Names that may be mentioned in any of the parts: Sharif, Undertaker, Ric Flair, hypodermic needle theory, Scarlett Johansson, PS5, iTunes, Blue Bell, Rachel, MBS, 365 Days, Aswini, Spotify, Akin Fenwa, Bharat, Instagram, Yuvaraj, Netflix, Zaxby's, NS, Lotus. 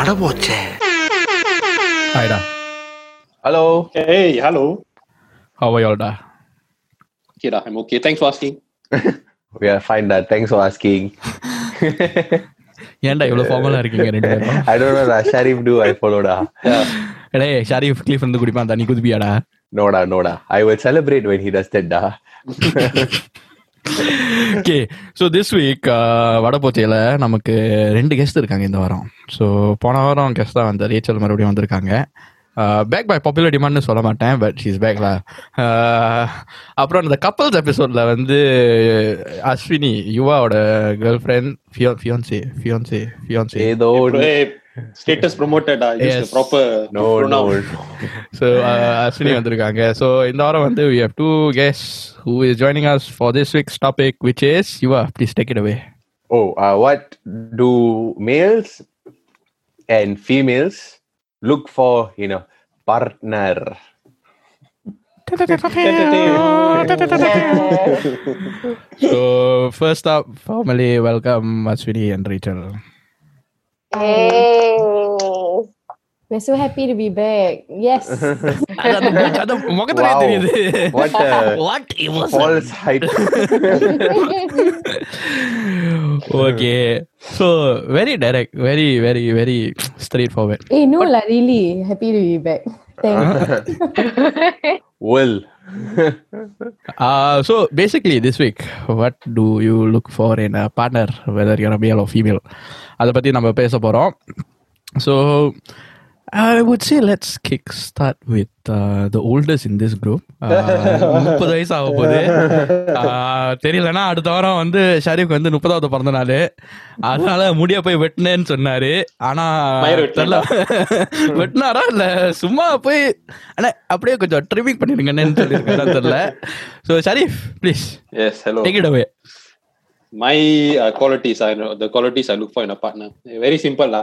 அட போச்சே. ஹாய்டா. Hello. Hey, hello. How are you all da? Okay da, I'm okay. Thanks for asking. We are fine da. Thanks for asking. ஏன்டா இவ்ளோ ஃபார்மலா இருக்கீங்க ரெண்டு பேரும்? I don't know da. Sharif do I follow da. Hey Sharif cliff வந்து குடிப்பான் தண்ணி குதிபியாடா? No da, no da. I will celebrate when he does that da. Okay, so this week வடபோச்சையில் நமக்கு ரெண்டு guest இருக்காங்க இந்த வாரம். ஸோ போன வாரம் கெஸ்ட்டாக வந்து ரேச்சல் மறுபடியும் வந்திருக்காங்க. பேக் பை பாப்புலர் டிமாண்ட்னு சொல்ல மாட்டேன், பட் ஷீஸ் பேக்ல. அப்புறம் அந்த கப்பல்ஸ் எபிசோடில் வந்து அஸ்வினி யுவாவோட கேர்ள் ஃப்ரெண்ட் ஃபியான்சே ஏதோ ஸ்டேட்டஸ் ப்ரோமோட்டடா is proper no no. So Ashwini வந்திருக்காங்க. சோ இந்த வாரம் வந்து we have two guests who is joining us for this week's topic, which is Yuva. Please take it away. What do males and females look for in a partner? So first up, formally welcome Aswini and Rachel. Hey, we're so happy to be back. Yes. Adam mogathre theriyudhu. What it was false hype. Okay, so very direct, very straightforward. Hey, no la, really happy to be back. Thanks. Well, so basically this week, what do you look for in a partner, whether you're a male or female? அதை பற்றி நம்ம பேச போகிறோம். So I would say let's kick start with the oldest in this group. 30 வயசு ஆக போகுது. தெரியலன்னா அடுத்த வாரம் வந்து ஷரீஃப்க்கு வந்து 30வது பிறந்த நாள். அதனால முடிய போய் வெட்டினேன்னு சொன்னார். ஆனால் வெட்டினாரா இல்லை சும்மா போய் ஆனால் அப்படியே கொஞ்சம் ட்ரிமிங் பண்ணிருங்கன்னு சொல்லியிருக்கேன் தெரியல. So Sharif please take it away. My qualities, I know the qualities I look for in a partner. Very simple la.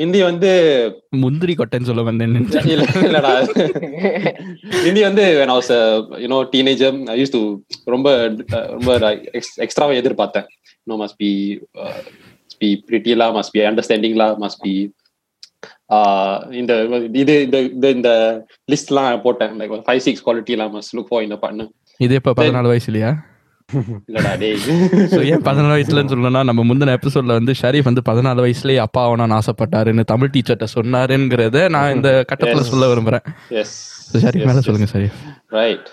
Mindi vandu mundri kotten solla vandhen illa la. Mindi vandu when I was a teenager, I used to romba extra edir paathen. No, must be pretty la, must be understanding la, must be in the list la poten, like 5-6 quality la must look for in a partner. Idhe pa 14 vayasiliya? இல்லடா டேய். So ஏன் 14 வயசுலன்னு சொல்லணும்னா, நம்ம முந்தின எபிசோட்ல வந்து ஷரீஃப் வந்து 14 வயசுலயே அப்பா ஆகணும்னு ஆசைப்பட்டாருன்னு தமிழ் டீச்சர்ட்ட சொன்னாருங்கிறத நான் இந்த கட்டத்துல சொல்ல விரும்புறேன். எஸ், ஷரீஃப் மேல சொல்லுங்க ஷரீஃப். ரைட்.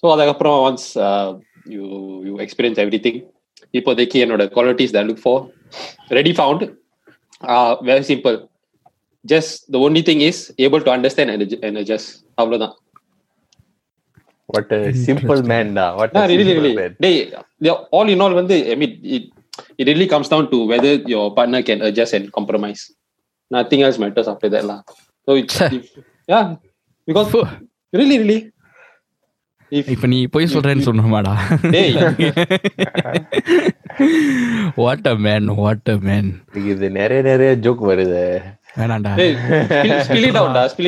சோ அதுக்கப்புறம் once you experience everything, இப்போதைக்கு என்னோட qualities that I look for ready found. Very simple. Just the only thing is able to understand and adjust. அவ்வளவுதான். What a simple man da. What a really, simple really. Man. They all in all vandu, I mean, it really comes down to whether your partner can adjust and compromise. Nothing else matters after that la. So yeah, because really இப்ப நீ போய் சொல்றேன்னு சொன்னமாடா. டேய், what a man, what a man. இது நிறைய joke வருது. வேணாண்டா, spill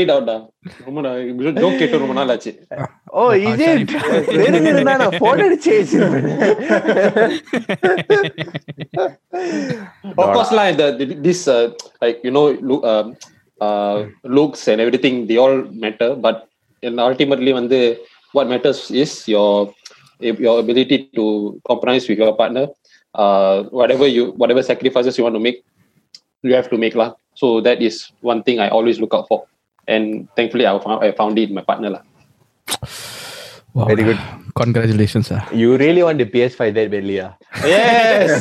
it out டா. ரொம்படா ஜோக் கேட்ட ரொம்ப நாள் ஆச்சு. ஓ இது வேணும்னா நான் ஃபோன் அடிச்சு of course like this like looks and everything, they all matter, but and ultimately வந்து what matters is your ability to compromise with your partner. Whatever sacrifices you want to make, you have to make lah. So that is one thing I always look out for, and thankfully I found it in my partner lah. Wow, very good. Congratulations sir. You really want the PS5 there badly ah? Yes.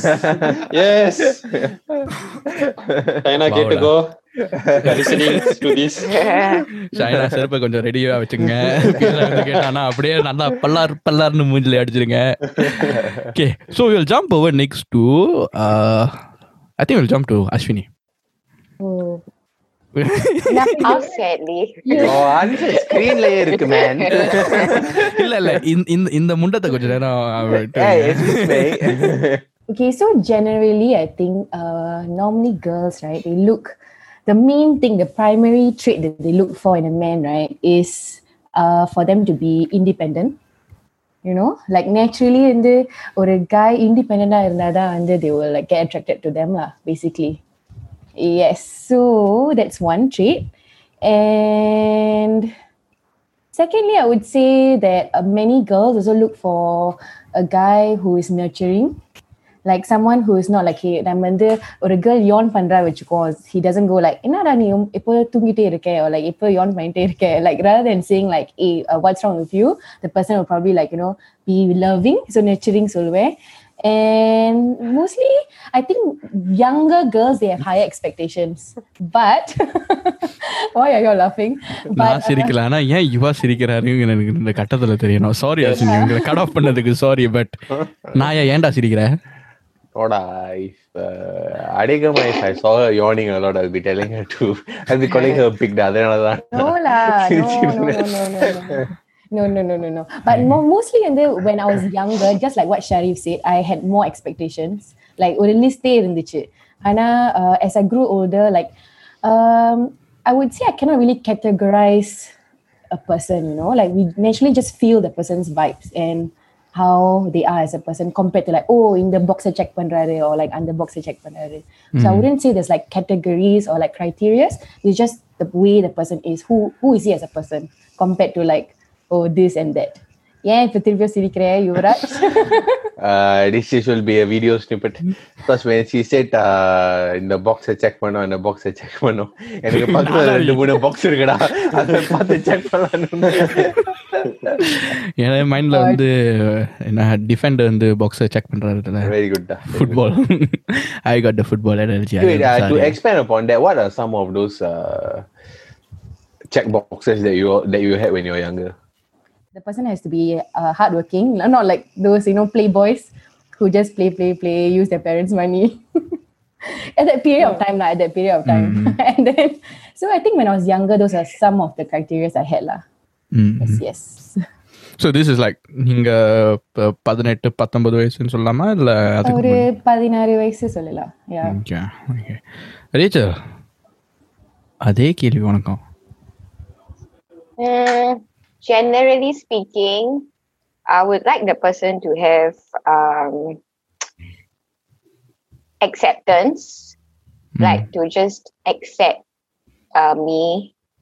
China get to go. Listening to this. China serpa konja ready ah vechunga. Killa vandu ketana apdiye nalla pallar nu moonjile adichirunga. Okay, so we'll jump over next to I think we'll jump to Aswini. Oh. How sadly. Oh, answer screen layer iruk man. Illa in the mundata konja na. Okay, so generally I think normally girls, right, they look, the main thing, the primary trait that they look for in a man, right, is for them to be independent, you know like naturally வந்து ஒரு கை இண்டிபெண்டாக இருந்தால் தான் வந்து they will like get attracted to them lah, basically. Yes, so that's one trait. And secondly, I would say that many girls also look for a guy who is nurturing. Like someone who is not like, hey, I'm வந்து ஒரு girl யான் பண்றா வச்சுக்கோ, he doesn't go like என்னடா நீ எப்போ தூங்கிட்டே இருக்க or like எப்போ யான் பண்ணிட்டே இருக்க, like rather than saying like hey, what's wrong with you, the person will probably like, you know, be loving, so nurturing சொல்லுவேன். And mostly I think younger girls, they have higher expectations, but why are you laughing? நான் சிரிக்கலானா ஏன் யுவா சிரிக்கறாரு எனக்கு இந்த கட்டத்துல தெரியணும். Sorry Ashwini, உங்களை cut off பண்ணதுக்கு sorry, but நான் ஏன்டா சிரிக்கிறேன்? Adega mice, I saw her yawning a lot. I'll be telling her to. I'll be calling her big da. No. But mostly when I was younger, just like what Sharif said, I had more expectations. Like, ஒரு லிஸ்டே இருந்துச்சு. ஆனா as I grew older, like I would say I cannot really categorize a person, you know. Like, we naturally just feel the person's vibes and how they are as a person compared to like, oh, in the box I check pandrare or like under box I check pandrare. So I wouldn't say there's like categories or like criteria. It's just the way the person is, who is he as a person compared to like, oh, this and that. Yeah, if you trivia sirikra Yuvaraj, this will be a video snippet. Plus when she said in the box I check panna, in the box I check panna, எனக்கு பக்கத்துல ரெண்டு மூணு box இருக்குடா, அத பார்த்து check பண்ணனும். ஏனா மைண்ட்ல வந்து என்ன டிஃபெண்டர் வந்து box I check பண்றாருல. Very good da. Football. I got the football energy. To expand upon that, what are some of those check boxes that you had when you were younger? The person has to be hardworking, not like those, you know, playboys who just play, use their parents' money at that period of time. Mm-hmm. And then, so I think when I was younger, those are some of the criteria I had lah. Mm-hmm. Yes. So this is like ninga 18 19 வயசுன்னு சொல்லலாமா இல்ல அதுக்கு ஒரு 16 வயசு சொல்லலாம். Yeah. Okay. Rachel, அதே கேள்வி உனக்கும். Generally speaking, I would like the person to have acceptance, like to just accept me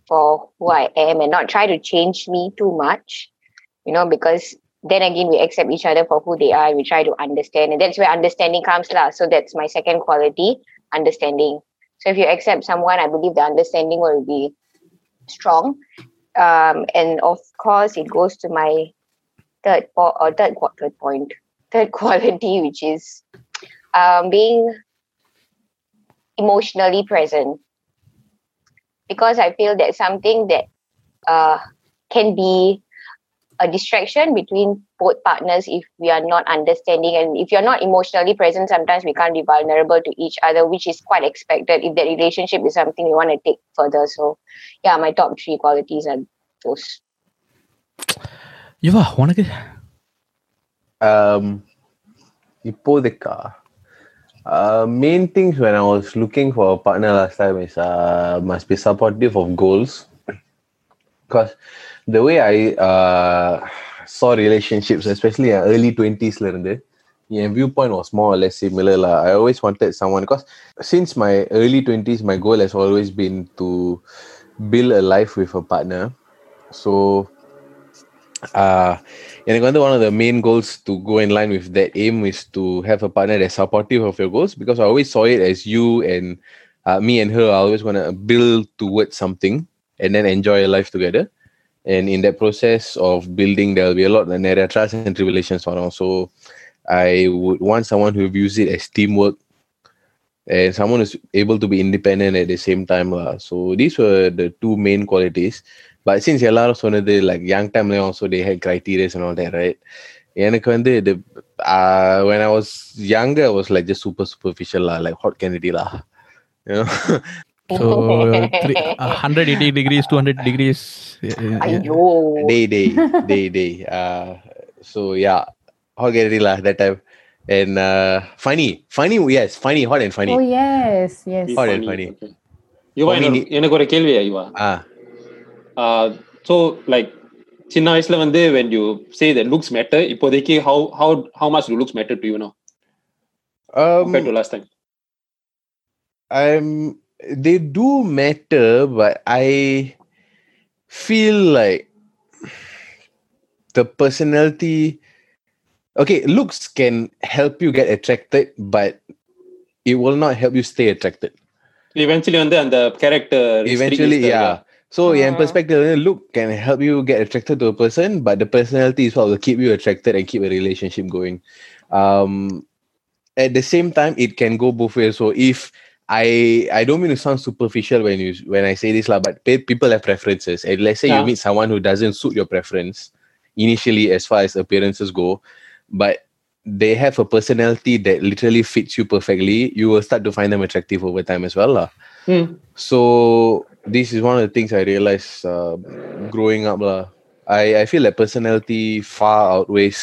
for who I am and not try to change me too much, you know, because then again, we accept each other for who they are and we try to understand. And that's where understanding comes lah. So that's my second quality, understanding. So if you accept someone, I believe the understanding will be strong. And of course, it goes to my third quality, which is being emotionally present. Because I feel that's something that can be a distraction between both partners if we are not understanding. And if you're not emotionally present, sometimes we can't be vulnerable to each other, which is quite expected if that relationship is something we want to take further. So yeah, my top three qualities are those. Yuva, wanna go? Ipodika. Main things when I was looking for a partner last time is must be supportive of goals. Because the way I saw relationships, especially in early 20s, my viewpoint was more or less similar. I always wanted someone, because since my early 20s, my goal has always been to build a life with a partner. So, one of the main goals to go in line with that aim is to have a partner that's supportive of your goals, because I always saw it as you and me and her, I always want to build towards something and then enjoy your life together. And in that process of building, there will be a lot of trials and tribulations around. So I would want someone who views it as teamwork and someone who's able to be independent at the same time. So these were the two main qualities. But since a lot of like young time also, they had criteria and all that, right? When I was younger, I was like just super superficial, like hot Kennedy. You know? So 180 degrees, 200 degrees. Aiyo. Day. So yeah, how get it lah that time. And funny, yes, funny, hot and funny. Oh yes. Hot and funny. Okay. You want? எனக்கு ஒரு கேள்வி ஐயா. So like சின்ன வயசுல வந்து when you say that looks matter, இப்போதைக்கு how much do looks matter to you now compared to last time? They do matter, but I feel like the personality, okay, looks can help you get attracted, but it will not help you stay attracted. Eventually வந்து அந்த character eventually, yeah. So in perspective, look can help you get attracted to a person, but the personality is what will keep you attracted and keep a relationship going. At the same time, it can go both ways. So if I don't mean to sound superficial when I say this lah, but people have preferences. And let's say you meet someone who doesn't suit your preference initially as far as appearances go, but they have a personality that literally fits you perfectly, you will start to find them attractive over time as well lah. So this is one of the things I realized growing up lah. I feel like personality far outweighs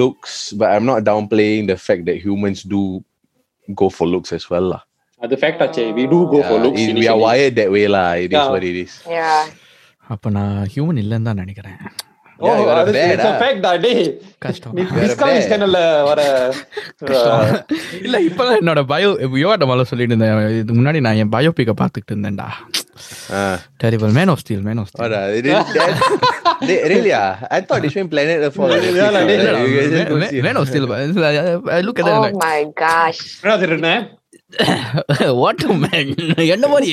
looks, but I'm not downplaying the fact that humans do go for looks as well lah. The fact that we do go for looks, we are wired that way lah. It is what it is. Yeah. Appa na human illan da nenikiren. Oh, it's a fact that day. Custom. Discovery channel வர இல்ல இப்ப என்னோட bio வியோட மொல்ல சொல்லிட்டு இருந்தேன். இதுக்கு முன்னாடி நான் என் பயோபிக்க பார்த்துட்டு இருந்தேன்டா. Terrible. Man of Steel. All right. Really? I thought this one Planet Earth for. Man of Steel. I look at that. Oh my gosh. What a man. என்ன மாதிரி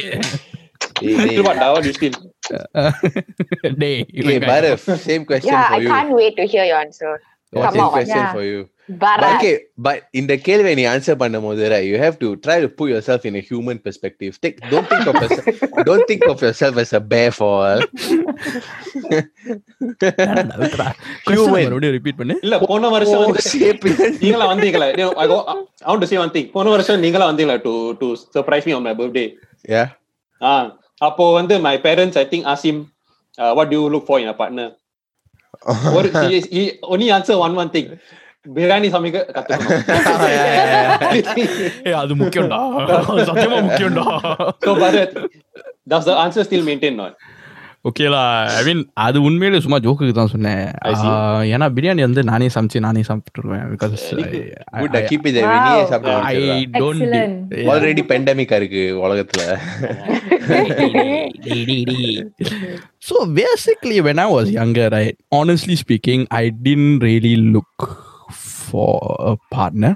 same question for you. I can't wait to hear your answer. For you. But okay, but in the case when you answer பண்ணும்போது, right, you have to try to put yourself in a human perspective. Don't think of yourself as a bear for all. Human. Repeat பண்ணு. இல்ல போன வருஷம் நீங்களா வந்தீங்களா? I want to say one thing. போன வருஷம் நீங்களா வந்தீங்களா to surprise me on my birthday? Yeah. அப்போ வந்து my parents I think asked him what do you look for in a partner? What he only answer one thing. Biryani சமைக்க கத்துக்கணும். ஏ அது முக்கியம்டா. சத்தியமா முக்கியம்டா. So Bharat, does the answer still maintain not? Okay la, I mean அது உண்மையிலே சும்மா ஜோக்குக்கு தான் சொன்னேன். ஏன்னா பிரியாணி வந்து நானே சமைச்சு நானே சாப்பிட்டுருவேன். Because good I keep it நீயே சாப்பிடுவீங்க. I don't already pandemic இருக்கு உலகத்துல. So basically when I was younger, right, honestly speaking, I didn't really look for a partner.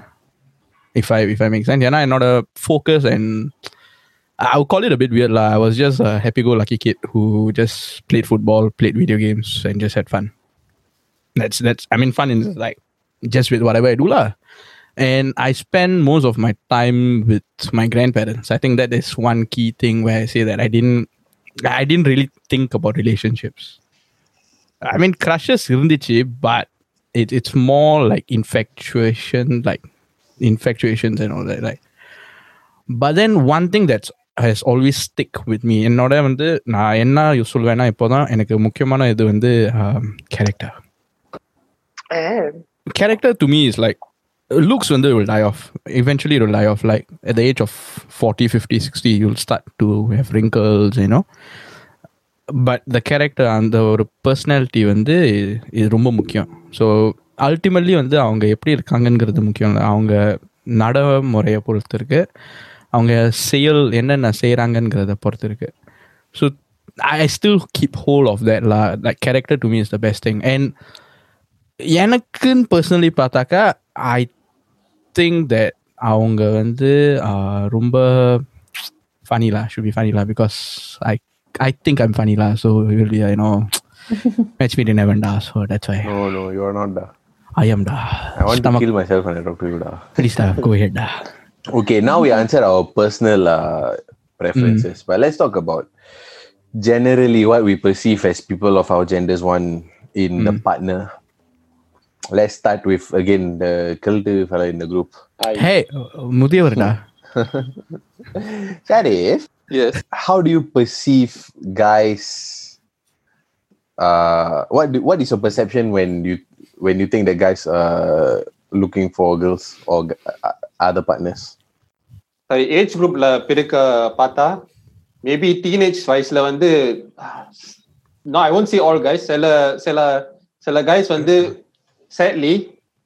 If I make sense, ஏன்னா என்னோட focus and I would call it a bit weird lah. I was just a happy-go-lucky kid who just played football, played video games, and just had fun. That's. I mean, fun is like just with whatever I do lah. And I spend most of my time with my grandparents. I think that is one key thing where I say that I didn't really think about relationships. I mean, crushes irundichi, but it's more like infatuations and all that. Like, but then one thing that has always stick with me என்னோட வந்து நான் என்ன சொல்வேன்னா இப்போதான் எனக்கு முக்கியமான இது வந்து character to me is like looks வந்து will die off eventually, it will die off like at the age of 40 50 60 you'll start to have wrinkles, you know, but the character and the personality வந்து இது ரொம்ப முக்கியம். So ultimately வந்து அவங்க எப்படி இருக்காங்கங்கிறது முக்கியம், அவங்க நடைமுறையை பொறுத்து இருக்கு, அவங்க செயல் என்னென்ன செய்கிறாங்கங்கிறத பொறுத்து இருக்கு. So I still keep whole of that லா. Like character to me is the best thing. And எனக்குன்னு பர்சனலி பார்த்தாக்கா ஐ திங்க் தட் அவங்க வந்து ரொம்ப ஃபனிலா ஷுட் பி ஃபனிலா பிகாஸ் ஐ திங்க் ஐம் ஃபனிலா. So will be you know match meet in heaven டா. So that's why no no you are not டா. I am da. I want to kill myself when I talk to you da. Please da, go ahead da. Okay, now we answered our personal preferences. But let's talk about generally what we perceive as people of our genders want in the partner. Let's start with again the Kaldu fella in the group. Hey, Mudiyavar da. Sharif. Yes. How do you perceive guys? What is your perception when you think that guys are looking for girls or other partners? Sorry, age group la pirka paatha maybe teenage wise la vandu No, I won't say all guys. Sella guys வந்து sadly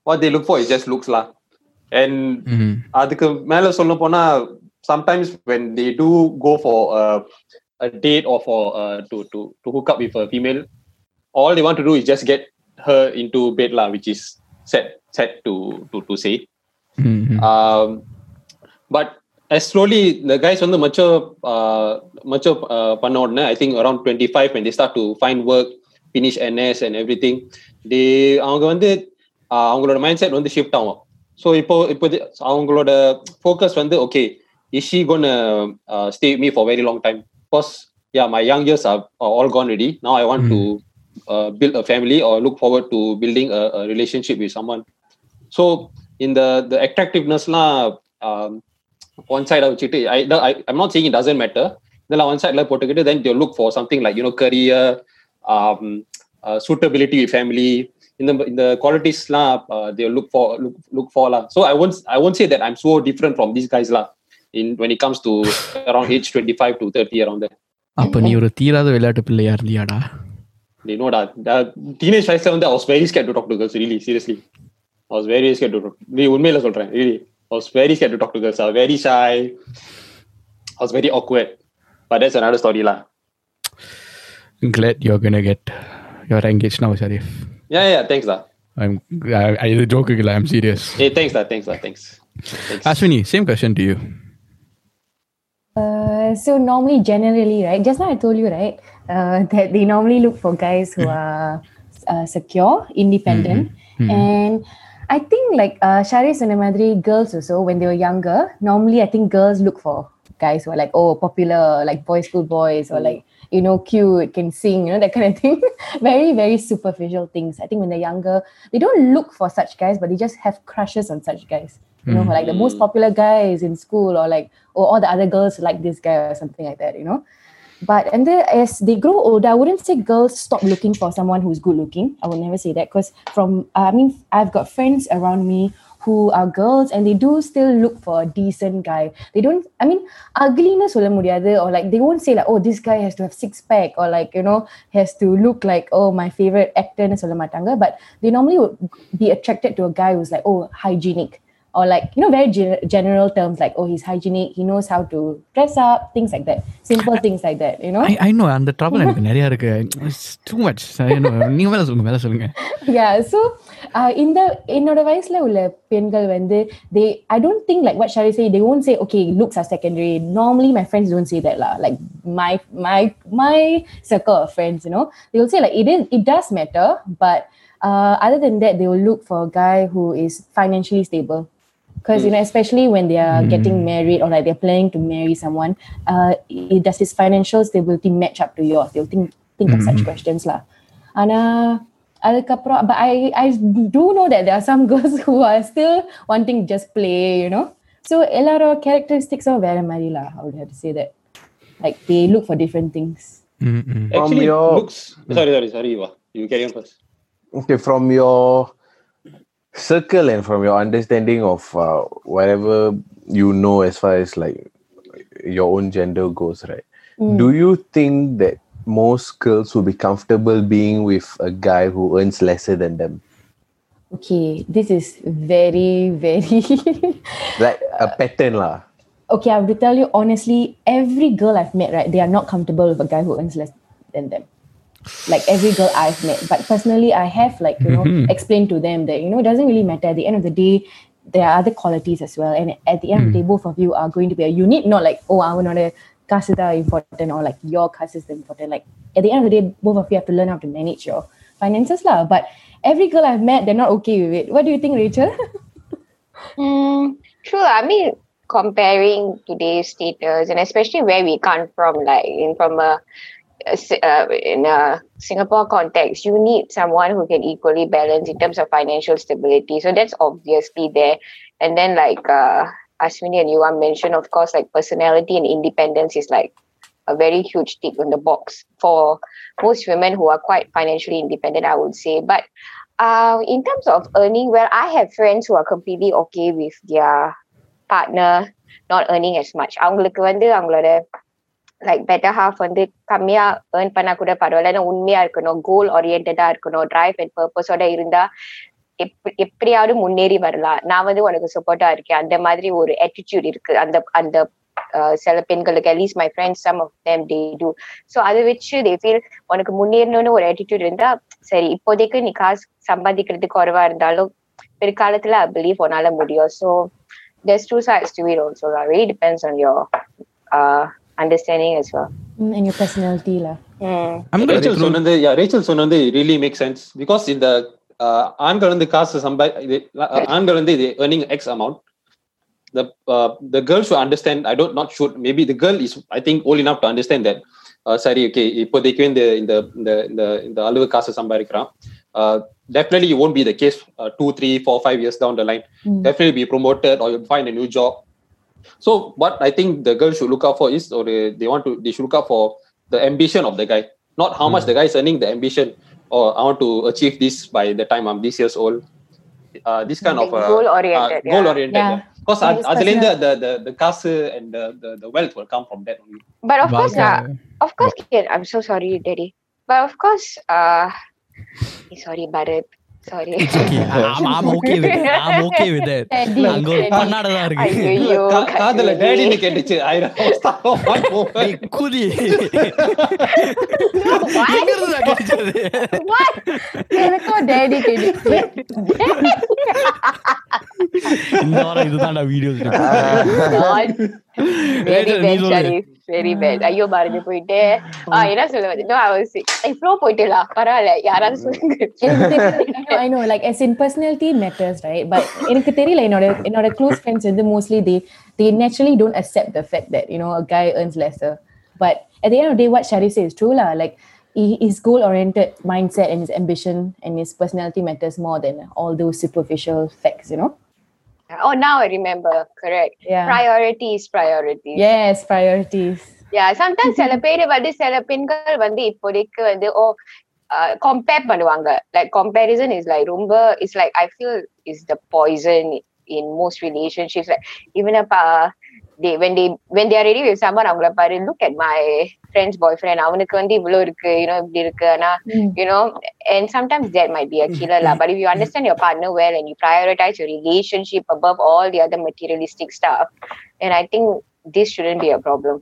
what they look for is just looks lah. And அதுக்கு மேல சொல்ல போனா sometimes when they do go for a date or for to hook up with a female, all they want to do is just get her into bed lah, which is sad to say. But as slowly the guys வந்து mature பண்ண உடனே, I think around 25 when they start to find work, finish NS and everything, they அவங்க வந்து அவங்களோட mind set வந்து shift ஆகும். So இப்போ அவங்களோட ஃபோக்கஸ் வந்து okay is she gonna stay with me for very long time? Because yeah, my young years are all gone already. Now I want to build a family or look forward to building a relationship with someone. So in the attractiveness la one side I would cheat. I'm not saying it doesn't matter. Then one side la potukittu then they look for something like, you know, career, suitability with family. In the qualities la they look for la. So I won't say that I'm so different from these guys la in when it comes to around age 25 to 30 around there. அப்ப நீ ஒரு தீராத விளையாட்டு பிள்ளையா இருந்தியாடா? No da, teenage life la I was very scared to talk to girls, really, seriously. I was very scared to talk. நீ உண்மையில சொல்றேன், really. I was very scared to talk to girls. I was very shy. I was very awkward. But that's another story la. I'm glad you're engaged now, Sharif. Yeah, thanks da. I'm joking la, I'm serious. Hey, thanks. Aswini, same question to you. So normally, generally, right? Just now I told you, right, that they normally look for guys who are secure, independent, and I think like Sharif and Madri, girls also when they were younger, normally I think girls look for guys who are like, oh, popular, like boys, school boys, or like, you know, cute, can sing, you know, that kind of thing. Very, very superficial things. I think when they're younger, they don't look for such guys, but they just have crushes on such guys. You know, like the most popular guys in school, or like, or all the other girls like this guy or something like that, you know. But and then as they grow older, I wouldn't say girls stop looking for someone who's good looking. I would never say that, because from I've got friends around me who are girls and they do still look for a decent guguy. They don't, I mean, ugliness solla mudiyadhu, or like they won't say like, oh, this guy has to have six pack, or like, you know, has to look like, oh, my favorite actor nu solla matanga. But they normally would be attracted to a guy who's like, oh, hygienic, or like, you know, very general terms like, oh, he's hygienic, he knows how to dress up, things like that, simple things like that, you know. I know and the trouble and neriya irukku, it's too much, you know. Ninga mela solunga yeah. So என்னோட வயசுல உள்ள பெண்கள் வந்து they, I don't think like what Sharif say, they won't say okay looks are secondary. Normally my friends don't say that lah, like my circle of friends, you know, they will say like it does matter, but other than that they will look for a guy who is financially stable, because you know, especially when they are getting married or like they're planning to marry someone, does his financial stability match up to yours? They'll think of such questions lah. Ana alkapra, but I do know that there are some girls who are still wanting just play, you know. So elaro characteristics are very marila, I would have to say that, like they look for different things. Actually looks, sorry you carry on first. Okay, from your circle and from your understanding of whatever you know as far as like your own gender goes, right, do you think that most girls will be comfortable being with a guy who earns lesser than them? Okay, this is very, very like a pattern lah. Okay, I will tell you honestly, every girl I've met, right, they are not comfortable with a guy who earns less than them. Like every girl I've met, but personally I have, like, you know, explained to them that, you know, it doesn't really matter. At the end of the day, there are other qualities as well, and at the end of the day, both of you are going to be a unit, not like, oh, I want to caste is important, or like your caste is important. Like at the end of the day, both of you have to learn how to manage your finances lah. But every girl I've met, they're not okay with it. What do you think, Rachel? True. I mean, comparing today's status, and especially where we come from, like in a Singapore context, you need someone who can equally balance in terms of financial stability. So that's obviously there. And then like Aswini and Yuva mentioned, of course, like personality and independence is like a very huge tick on the box for most women who are quite financially independent, I would say. But in terms of earning, well, I have friends who are completely okay with their partner not earning as much. அவங்களுக்கு வந்து அவங்களோட like better half வந்து கம்மியா earn பண்ணா கூட பரவாயில்ல, ஏன்னா உண்மையா இருக்கணும், கோல் ஓரியன்டா இருக்கணும், டிரைவ் அண்ட் பர்பஸோட இருந்தா எப்படியாவது முன்னேறி வரலாம், நான் வந்து உனக்கு சப்போர்ட்டா இருக்கேன் அந்த மாதிரி ஒரு ஆட்டிடியூட் இருக்கு அந்த அந்த சில பெண்களுக்கு. At least my friends some of them they do. So அதை வச்சு தே ஃபீல் உனக்கு முன்னேறணும்னு ஒரு ஆட்டிடியூட் இருந்தா சரி, இப்போதைக்கு நீ காசு சம்பாதிக்கிறது குறைவா இருந்தாலும் பிற்காலத்துல ஐ பிலீவ் உன்னால முடியும். So there's two sides to it also. It really depends on your understanding as well. And your personality. Rachel sonundhi really makes sense. Because in the aangal vandhi earning X amount, the girl should understand, maybe the girl is, I think, old enough to understand that. இப்போதைக்கு இந்த அளவு காசு சம்பாதிக்கிறான், definitely it won't be the case 2, 3, 4, 5 years down the line. Definitely be promoted or you'll find a new job. So what I think the girl should look out for is, or they should look out for the ambition of the guy, not how much the guy is earning, the ambition, or I want to achieve this by the time I'm this years old, this kind of goal oriented yeah. Yeah. Because adilenda the kasu and the wealth will come from that only. But of course I'm so sorry daddy, but of course sorry Bharat, sorry it's okay. I'm okay with it angle pannada da irukku ayyo kaadala daddy ne kettichu ayra stop kudi engiru da kettichadu what enakku daddy kettichu indora idana videos very bad ayyo barde poite ena solluva no I was flow poitela parala yaradu solunga I know like as in personality matters right but enakku theriyala enoda close friends and mostly they naturally don't accept the fact that you know a guy earns lesser, but at the end of the day what Sharif says is true lah, like his goal oriented mindset and his ambition and his personality matters more than all those superficial facts, you know. Oh, now I remember. Correct. Yeah. Priorities. Yes, priorities. Yeah, sometimes சில பெண்கள் வந்து இப்போதைக்கு வந்து compare பண்ணுவாங்க. Like comparison is like ரொம்ப, it's like I feel is the poison in most relationships. Like even if when they are ready with someone, அவங்கள பாரு, look at my friend's boyfriend, அவனுக்கு வந்து இவ்வளோ இருக்கு, இப்படி இருக்கு, ஆனா and sometimes that might be a killer lah. But if you understand your partner well and you prioritize your relationship above all the other materialistic stuff, and I think this shouldn't be a problem.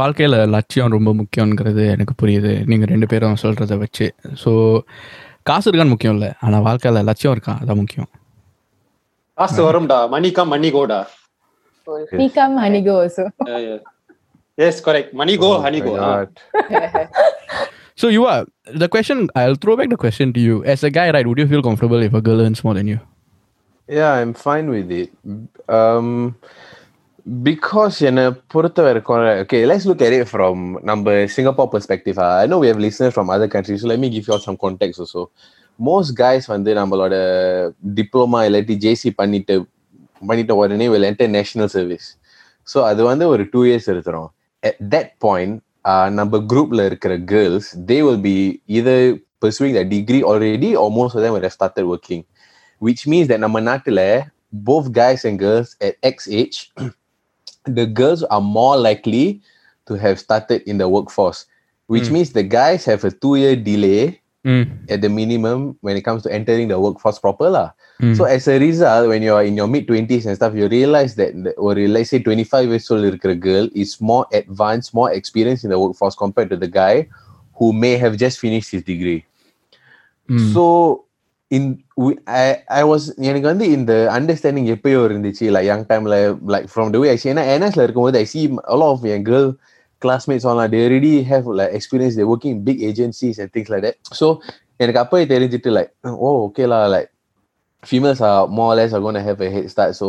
வாழ்க்கையில லட்சியம் ரொம்ப முக்கியங்கிறது எனக்கு புரியுது நீங்க ரெண்டு பேரும் சொல்றதை வச்சு. ஸோ காசு இருக்கான்னு முக்கியம் இல்லை, ஆனா வாழ்க்கையில லட்சியம் இருக்கா அதான் முக்கியம். காசு வரும்டா, மணிக்கா மணி கோடா, நீ come honey go also. Yes, correct. Money go, honey go. So you are, the question, I'll throw back the question to you. As a guy, right, would you feel comfortable if a girl earns more than you? Yeah, I'm fine with it. Because okay, let's look at it from number Singapore perspective. I know we have listeners from other countries, so let me give you all some context also. Most guys வந்து நம்மளோட diploma இல்லாட்டி ஜேசி பண்ணிட்ட உடனே will enter national service. So அது வந்து ஒரு 2 years எடுத்துரும். At that point, நம்ம குரூப்ல இருக்கிற girls they will be either pursuing their degree already or most of them will have started working, which means that நம்ம நாட்டில் both guys and girls at X age, the girls are more likely to have started in the workforce, which means the guys have a 2-year delay at the minimum when it comes to entering the workforce proper lah. So as a result, when you are in your mid-20s and stuff, you realize that let's say 25 years old irukra girl is more advanced, more experienced in the workforce compared to the guy who may have just finished his degree. So I was எனக்கு வந்து இந்த understanding எப்பயோ இருந்துச்சு like young time like from the way I see NS la irukumbod I see a lot of young girl classmates online, they already have like experience, they working in big agencies and things like that. So எனக்கு அப்பவே தெரிஞ்சிட்டு like oh okay la, like females are more or less are going to have a head start. So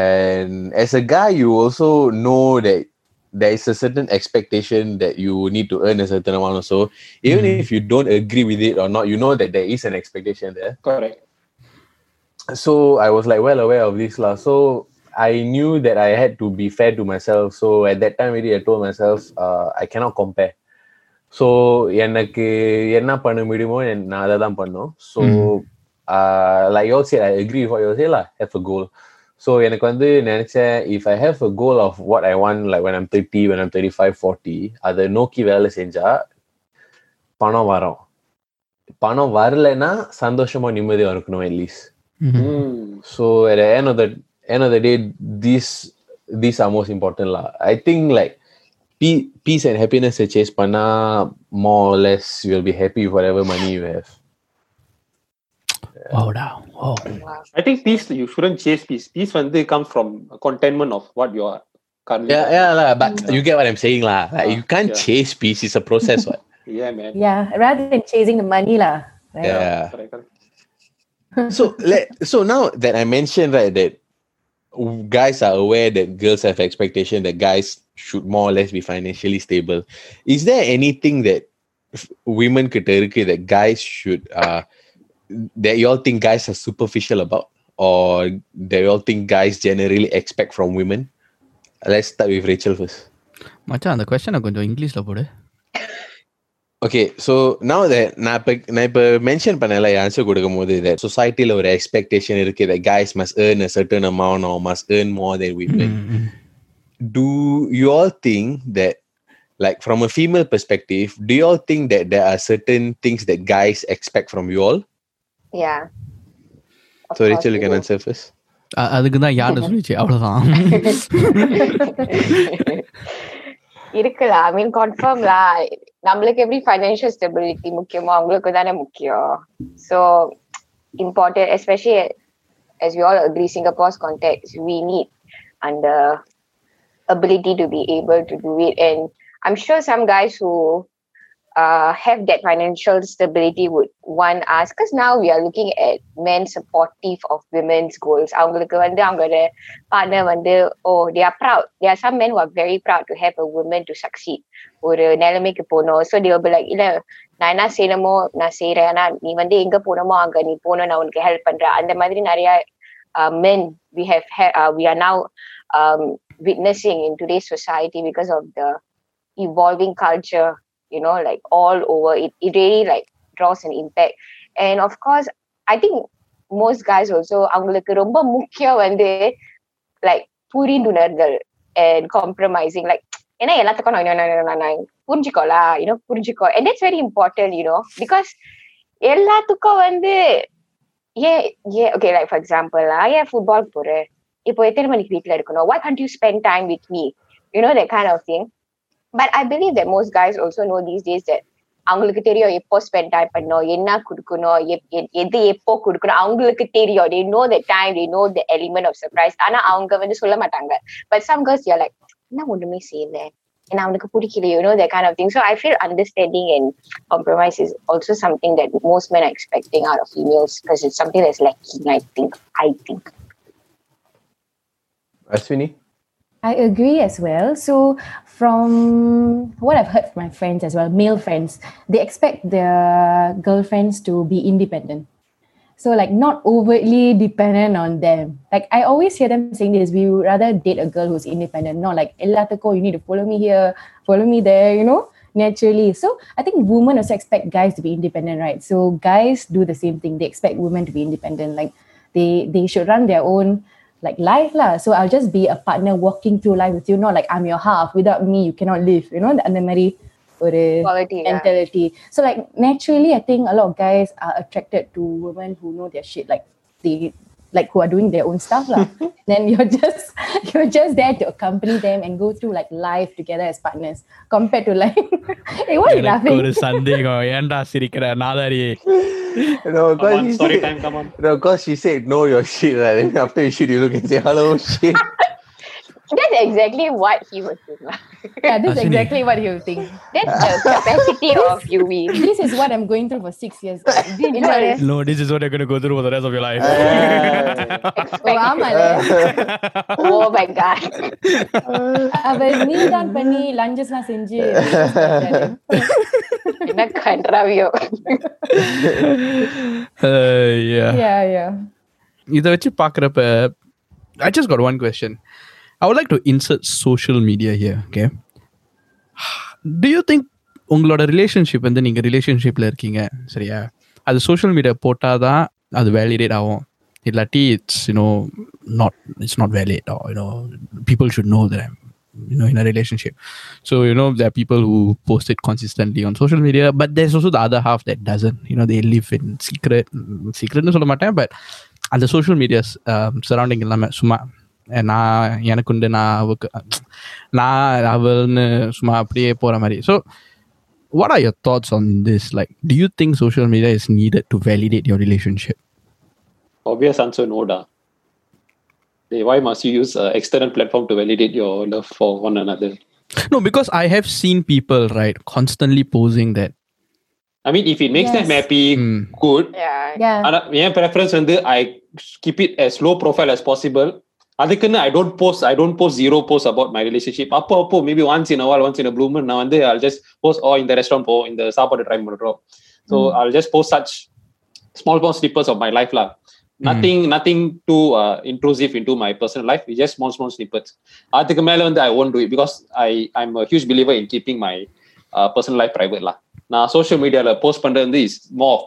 and as a guy you also know that there is a certain expectation that you need to earn a certain amount also, even if you don't agree with it or not, you know that there is an expectation there. Correct. So I was like well aware of this lah, so I knew that I had to be fair to myself. So at that time really I told myself I cannot compare, so எனக்கு என்ன பண்ண முடியுமோ நான் அத தான் பண்ணோம். So like you all said, I agree with what you all say lah, have a goal. So எனக்கு வந்து நினைச்சேன், if I have a goal of what I want like when I'm 30, when I'm 35, 40, அதை நோக்கி வேலை செஞ்சா பணம் வரும். பணம் வரலைன்னா சந்தோஷமா நிம்மதியா இருக்கணும் at least. So at the end of the day, these are most important lah. I think like peace and happiness to chase panna, more or less you will be happy with whatever money you have. Wow. I think peace, you shouldn't chase peace. Peace vandu comes from contentment of what you are currently. Yeah, but you get what I'm saying lah. Like, you can't chase peace. It's a process what. Yeah, man. Yeah, rather than chasing the money lah. Right? Yeah. So now that I mentioned right that guys are aware that girls have expectation that guys should more or less be financially stable. Is there anything that women katerke that guys should that you all think guys are superficial about, or that you all think guys generally expect from women? Let's start with Rachel first. Macha, the question konjam English la podu. Okay, so now that na mention panala answer kodukumbodhu that society la or expectation irukku that guys must earn a certain amount or must earn more than women. Do you all think that, like from a female perspective, do you all think that there are certain things that guys expect from you all? Yeah. Of so Rachel, you can answer first. அதுக்கு தான் யாரு சொல்லிச்சு அவ்வளவுதான் இருக்குல. I mean confirm la, நம்மளுக்கு எப்படி financial stability முக்கியமோ அவங்களுக்கு தானே முக்கியம். So important, especially as we all agree Singapore's context, we need and the ability to be able to do it. And I'm sure some guys who have that financial stability would one ask, because now we are looking at men supportive of women's goals. Avangalukku vandu avangala partner vandu, oh, they are proud. There are some men who are very proud to have a woman to succeed. Oru nelamikku pono, so they will be like, illa na enna seinamo na seiren, ana nee vandu enga ponamo anga nee pona, na unakku help pandra. Andha madri nariya men we have we are now witnessing in today's society because of the evolving culture, you know, like all over. It really like draws an impact. And of course, I think most guys also avangalukku romba mukhya vande like purindunaargal and compromising, like ena ellathukku na purinjikola, you know, purinjiko. And that's very important, you know, because ellathukku vande yeah okay, like for example la, yeah, football pore ipo ethana manikku veetla irukano, why can't you spend time with me, you know, that kind of thing. But I believe that most guys also know these days that அவங்களுக்கு தெரியும் எப்போ spend time பண்ணணும், என்ன கொடுக்கணும், எது எப்போ கொடுக்கணும் அவங்களுக்கு தெரியும். they know the time, they know the element of surprise. ஆனா அவங்க வந்து சொல்ல மாட்டாங்க. But some girls are like, என்ன ஒண்ணுமே செய்யல, ஏன்னா அவனுக்கு பிடிக்கலையோ, you know, that kind of thing. So I feel understanding and compromise is also something that most men are expecting out of females, because it's something that's lacking, I think. Aswini? I agree as well. So from what I've heard from my friends as well, male friends, they expect their girlfriends to be independent. So like not overtly dependent on them. Like I always hear them saying this, we would rather date a girl who's independent, not like, Elatako, you need to follow me here, follow me there, you know, naturally. So I think women also expect guys to be independent, right? So guys do the same thing. They expect women to be independent. Like they should run their own like life lah. So I'll just be a partner walking through life with you, not like I'm your half, without me you cannot live, you know, the Andamari quality mentality. Yeah. So like naturally I think a lot of guys are attracted to women who know their shit, like they like who are doing their own stuff lah. Then you're just there to accompany them and go through like life together as partners, compared to like hey, what you laughing? ஒரு சந்தேகம், ஏன்டா சிரிக்கிற நாதாரி? No, because sorry, time come on. No, because she said know your shit, right? Then after you shit, you look and say hello shit. That's exactly what he was doing. Yeah, that's exactly what he was doing. That's the capacity of UV. This is what I'm going through for 6 years. No, this is what you're going to go through for the rest of your life. Oh my god. But kneel down panni lunges la senji. Enna kandraviyo. Yeah. இத வச்சு பாக்குறப்ப I just got one question. I would like to insert social media here, okay? Do you think ungaloda relationship and then inga relationship la irkinga, seriya? Adu social media potada adu validate avum. Illati it's, you know, it's not valid, or people should know that I'm in a relationship. So there are people who post it consistently on social media, but there's also the other half that doesn't. They live in secretness all the time, but and the social media's surrounding எல்லாமே சும்மா நான் எனக்குண்டு நான் அவக்கு நான் அவள்னு சும்மா அப்படியே போற மாதிரி. So what are your thoughts on this? Like, do you think social media is needed to validate your relationship? Obvious answer, no da. Why must you use an external platform to validate your love for one another? No, because I have seen people, right, constantly posing that. I mean, if it makes them happy, good. Yeah. My preference is I keep it as low profile as possible. Adukku I don't post zero posts about my relationship. Appo maybe once in a while, once in a blue moon, now and then I'll just post in the restaurant or in the saapadu try pannrom. So I'll just post such small snippets of my life lah. Nothing too intrusive into my personal life. It's just small snippets. Adukku mela I won't do it because I'm a huge believer in keeping my personal life private la. Na social media la post pandradhu is more of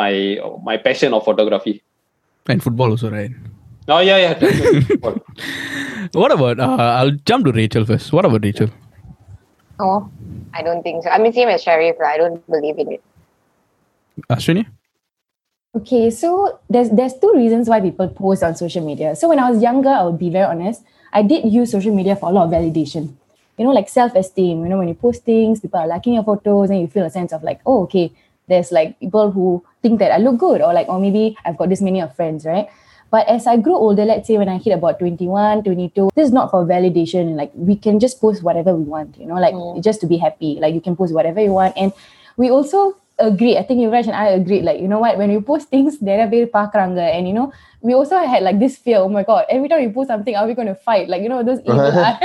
my my passion of photography and football also, right? Oh yeah. What about I'll jump to Rachel first. What about Rachel? Oh, I don't think so. I mean, same as Sharif, I don't believe in it. Aswini? Okay, so there's two reasons why people post on social media. So when I was younger, I would be very honest, I did use social media for a lot of validation. Like self-esteem. When you post things, people are liking your photos and you feel a sense of like, oh, okay, there's like people who think that I look good or maybe I've got this many of friends, right? But as I grew older, let's say when I hit about 21, 22, this is not for validation. Like, we can just post whatever we want, just to be happy. Like, you can post whatever you want. And we also agree, I think Yuvaraj and I agreed, like, you know what, when you post things, there are very pakranga, and we also had like this fear, oh my god, every time we post something, are we going to fight? Like, those evil eye.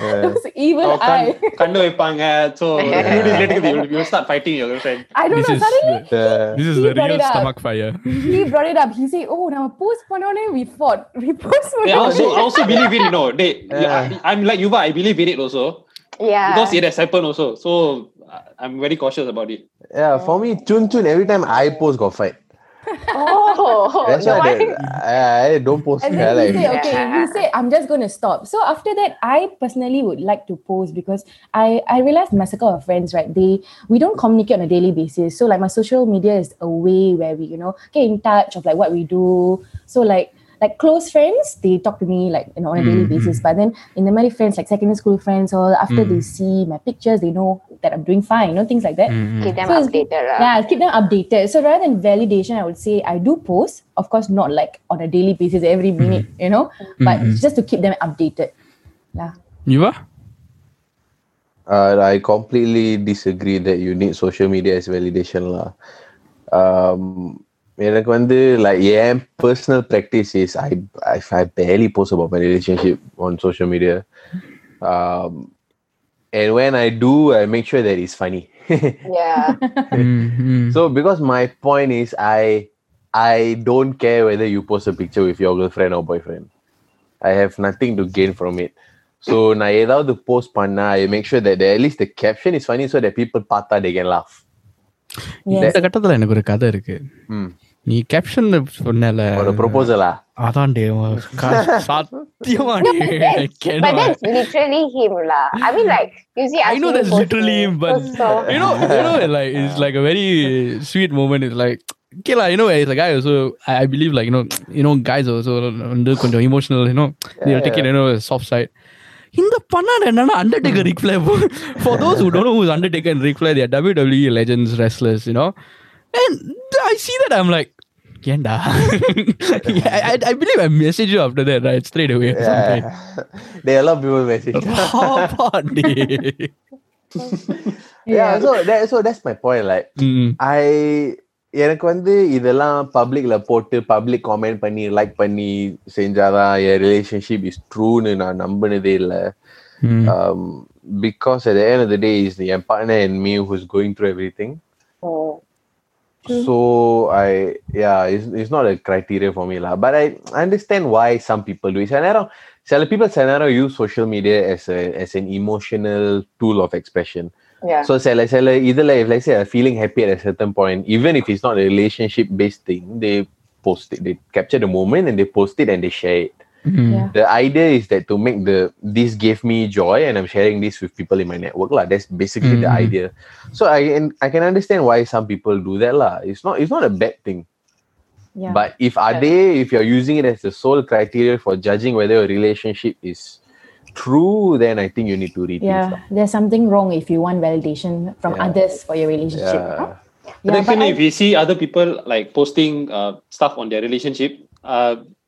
Yeah. Those evil eye. Kandu veipanga, so you'll start fighting your girlfriend. I don't know, suddenly this is the real stomach fire. He brought it up. He said, oh, now post panone, we fought. We post panone. I also believe it, I'm like Yuva, I believe in it also. Yeah. Because it has happened also. So I'm very cautious about it. Yeah, for me, Chun, every time I post, got fight. Oh, that's why I don't post. And then we say, I'm just going to stop. So after that, I personally would like to post because I realized my circle of friends, right, we don't communicate on a daily basis. So like my social media is a way where we, get in touch of like what we do. So like close friends, they talk to me like on a daily basis. But then in the married friends, like secondary school friends, or after they see my pictures, they know that I'm doing fine, things like that. Keep them updated. Yeah, keep them updated. So rather than validation, I would say I do post. Of course, not like on a daily basis, every minute, but just to keep them updated. Yeah. Yuva? I completely disagree that you need social media as validation lah. எனக்கு like N personal practice is I barely post about my relationship on social media. And when I do, I make sure that it's funny. Yeah. So because my point is I don't care whether you post a picture with your girlfriend or boyfriend. I have nothing to gain from it. So நான் ஏதாவது post பண்ணா I make sure that at least the caption is funny so that people பார்த்தா they can laugh. இந்த கட்டத்துல எனக்கு ஒரு கதை இருக்கு. நீ கேப்ஷன்ல சொன்னல ஒரு ப்ரோபோசலா அதான் டே சத்தியமா டே but that's literally him la. I mean, like, you see, I know that's literally him, but you know like it's like a very sweet moment. It's like, okay la, as a guy also I believe like guys also கொஞ்சம் emotional, they are taking soft side. இந்த பண்ணான என்னன்னா Undertaker, Ric Flair. For those who don't know who's Undertaker and Ric Flair, they are WWE legends, wrestlers, And I see that, I'm like, yenda. I believe I messaged you after that, right? Straight away or something. There are a lot of people messaging. So that's my point. Like, எனக்கு இதெல்லாம் பப்ளிக்ல போட்டு public comment பண்ணி like பண்ணி செஞ்சாதான் என் relationship is ட்ரூன்னு நான் நம்பினதே இல்லை. Because at the end of the day is என் partner and me who is going through everything. So it's not a criteria for me lah, but I understand why some people do it. Some people use social media as an emotional tool of expression. Yeah. So either like, if let's say I'm feeling happy at a certain point, even if it's not a relationship based thing, they post it. They capture the moment and they post it and they share it. Mm-hmm. Yeah. The idea is that to make this gave me joy and I'm sharing this with people in my network lah. That's basically the idea. So I can understand why some people do that lah. It's not a bad thing. Yeah. But if you're using it as the sole criteria for judging whether a relationship is true, then I think you need to rethink. Yeah, stuff. There's something wrong if you want validation from others for your relationship. Yeah. Huh? Yeah, but if you see other people like posting stuff on their relationship,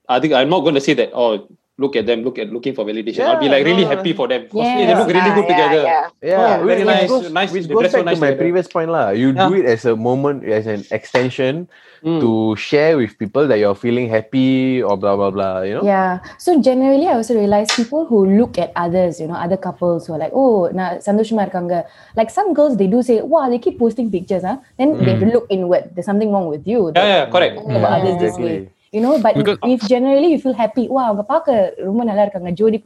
I think I'm not going to say that, oh, look at them, looking for validation. Yeah, I'll be like really happy for them. Yeah, they look really good together. Yeah, yeah. Oh, really nice. Which goes back to my previous point lah. You do it as a moment, as an extension to share with people that you're feeling happy or blah, blah, blah, you know? Yeah. So generally, I also realize people who look at others, you know, other couples who are like, oh, na sandoshama irukanga. Like some girls, they do say, wow, they keep posting pictures. Huh? Then they have to look inward. There's something wrong with you. Yeah, correct. Others this way. You know, but if generally you feel happy, wow, jodi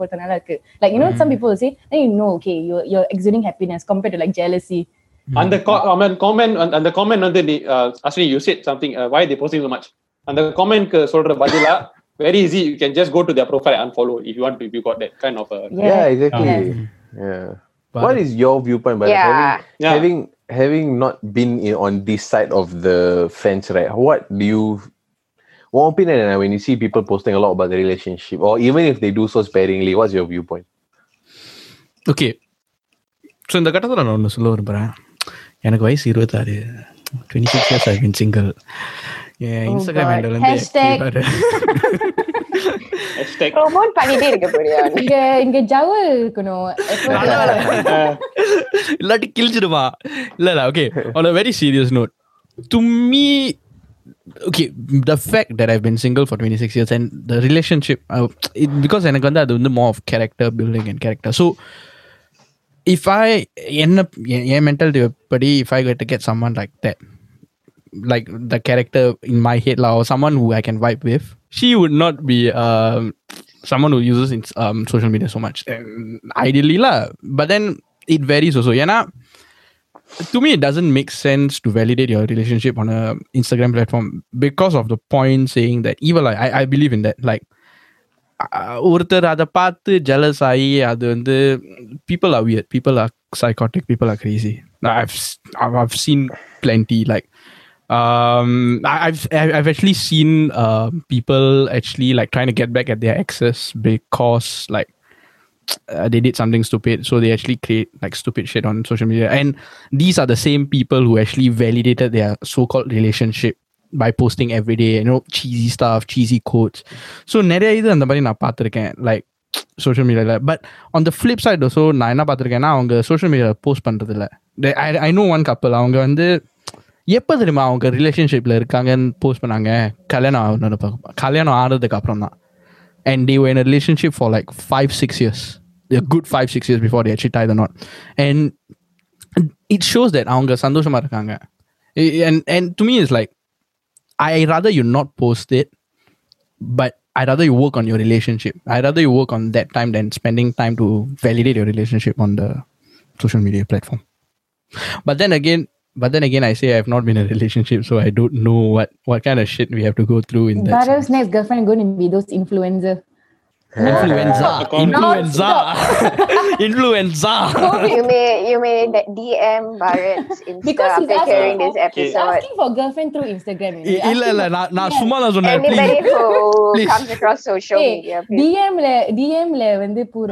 like, you know, some people will say, then you know, okay, you're exuding happiness compared to like jealousy. And the comment, Aswini, you said something, why are they posting so much? And the comment, very easy, you can just go to their profile and follow if you want, if you got that kind of. Exactly. Yeah. What is your viewpoint? But having not been on this side of the fence, right? What do you? One opinion, and when you see people posting a lot about the relationship, or even if they do so sparingly, what's your viewpoint? Okay. So, in the katathula na onnu solla varren. Enakku vaisu 26, 26 years I've been single. Yeah, Instagram handle and hashtag promote பண்ணிட்டே இருக்க போறியா? இங்க ஜாவல் இருக்குனோ. இல்லாட்டி கிழிச்சிடுமா? இல்லடா, okay. On a very serious note, to me, okay, the fact that I've been single for 26 years and the relationship, because enakku vandu adu more of character building and character. So if I end up yeah mentality buddy, if I get to get someone like that, like the character in my head or someone who I can vibe with, she would not be someone who uses social media so much. Ideally lah, but then it varies also. Yeah, to me, it doesn't make sense to validate your relationship on a Instagram platform because of the point saying that even like, I believe in that. Like, jealous, people are weird, people are psychotic, people are crazy. I've seen plenty. Like, I've actually seen people actually like trying to get back at their exes because like. They did something stupid, so they actually create like stupid shit on social media, and these are the same people who actually validated their so-called relationship by posting every day, you know, cheesy stuff, cheesy quotes. So neriya idu andha mari na paathiruken like social media la. But on the flip side also na enna paathiruken na avanga social media post pandradhu illa. I know one couple, avanga vandu eppa therima avanga relationship la irukanga nu post pananga, kalyanam aanadhukku appuram da. And they were in a relationship for like 5-6 years. A good 5-6 years before they actually tie the knot. And it shows that avanga sandoshama irukanga. And to me it's like, I'd rather you not post it, but I'd rather you work on your relationship. I'd rather you work on that time than spending time to validate your relationship on the social media platform. But then again, I say I've not been in a relationship, so I don't know what kind of shit we have to go through in that. Barrel's next girlfriend going to be those influencer. Influenza. You may DM Barret's Insta because after hearing this episode. He's asking for girlfriend through Instagram. Anybody who comes across social media, please. DM le when they put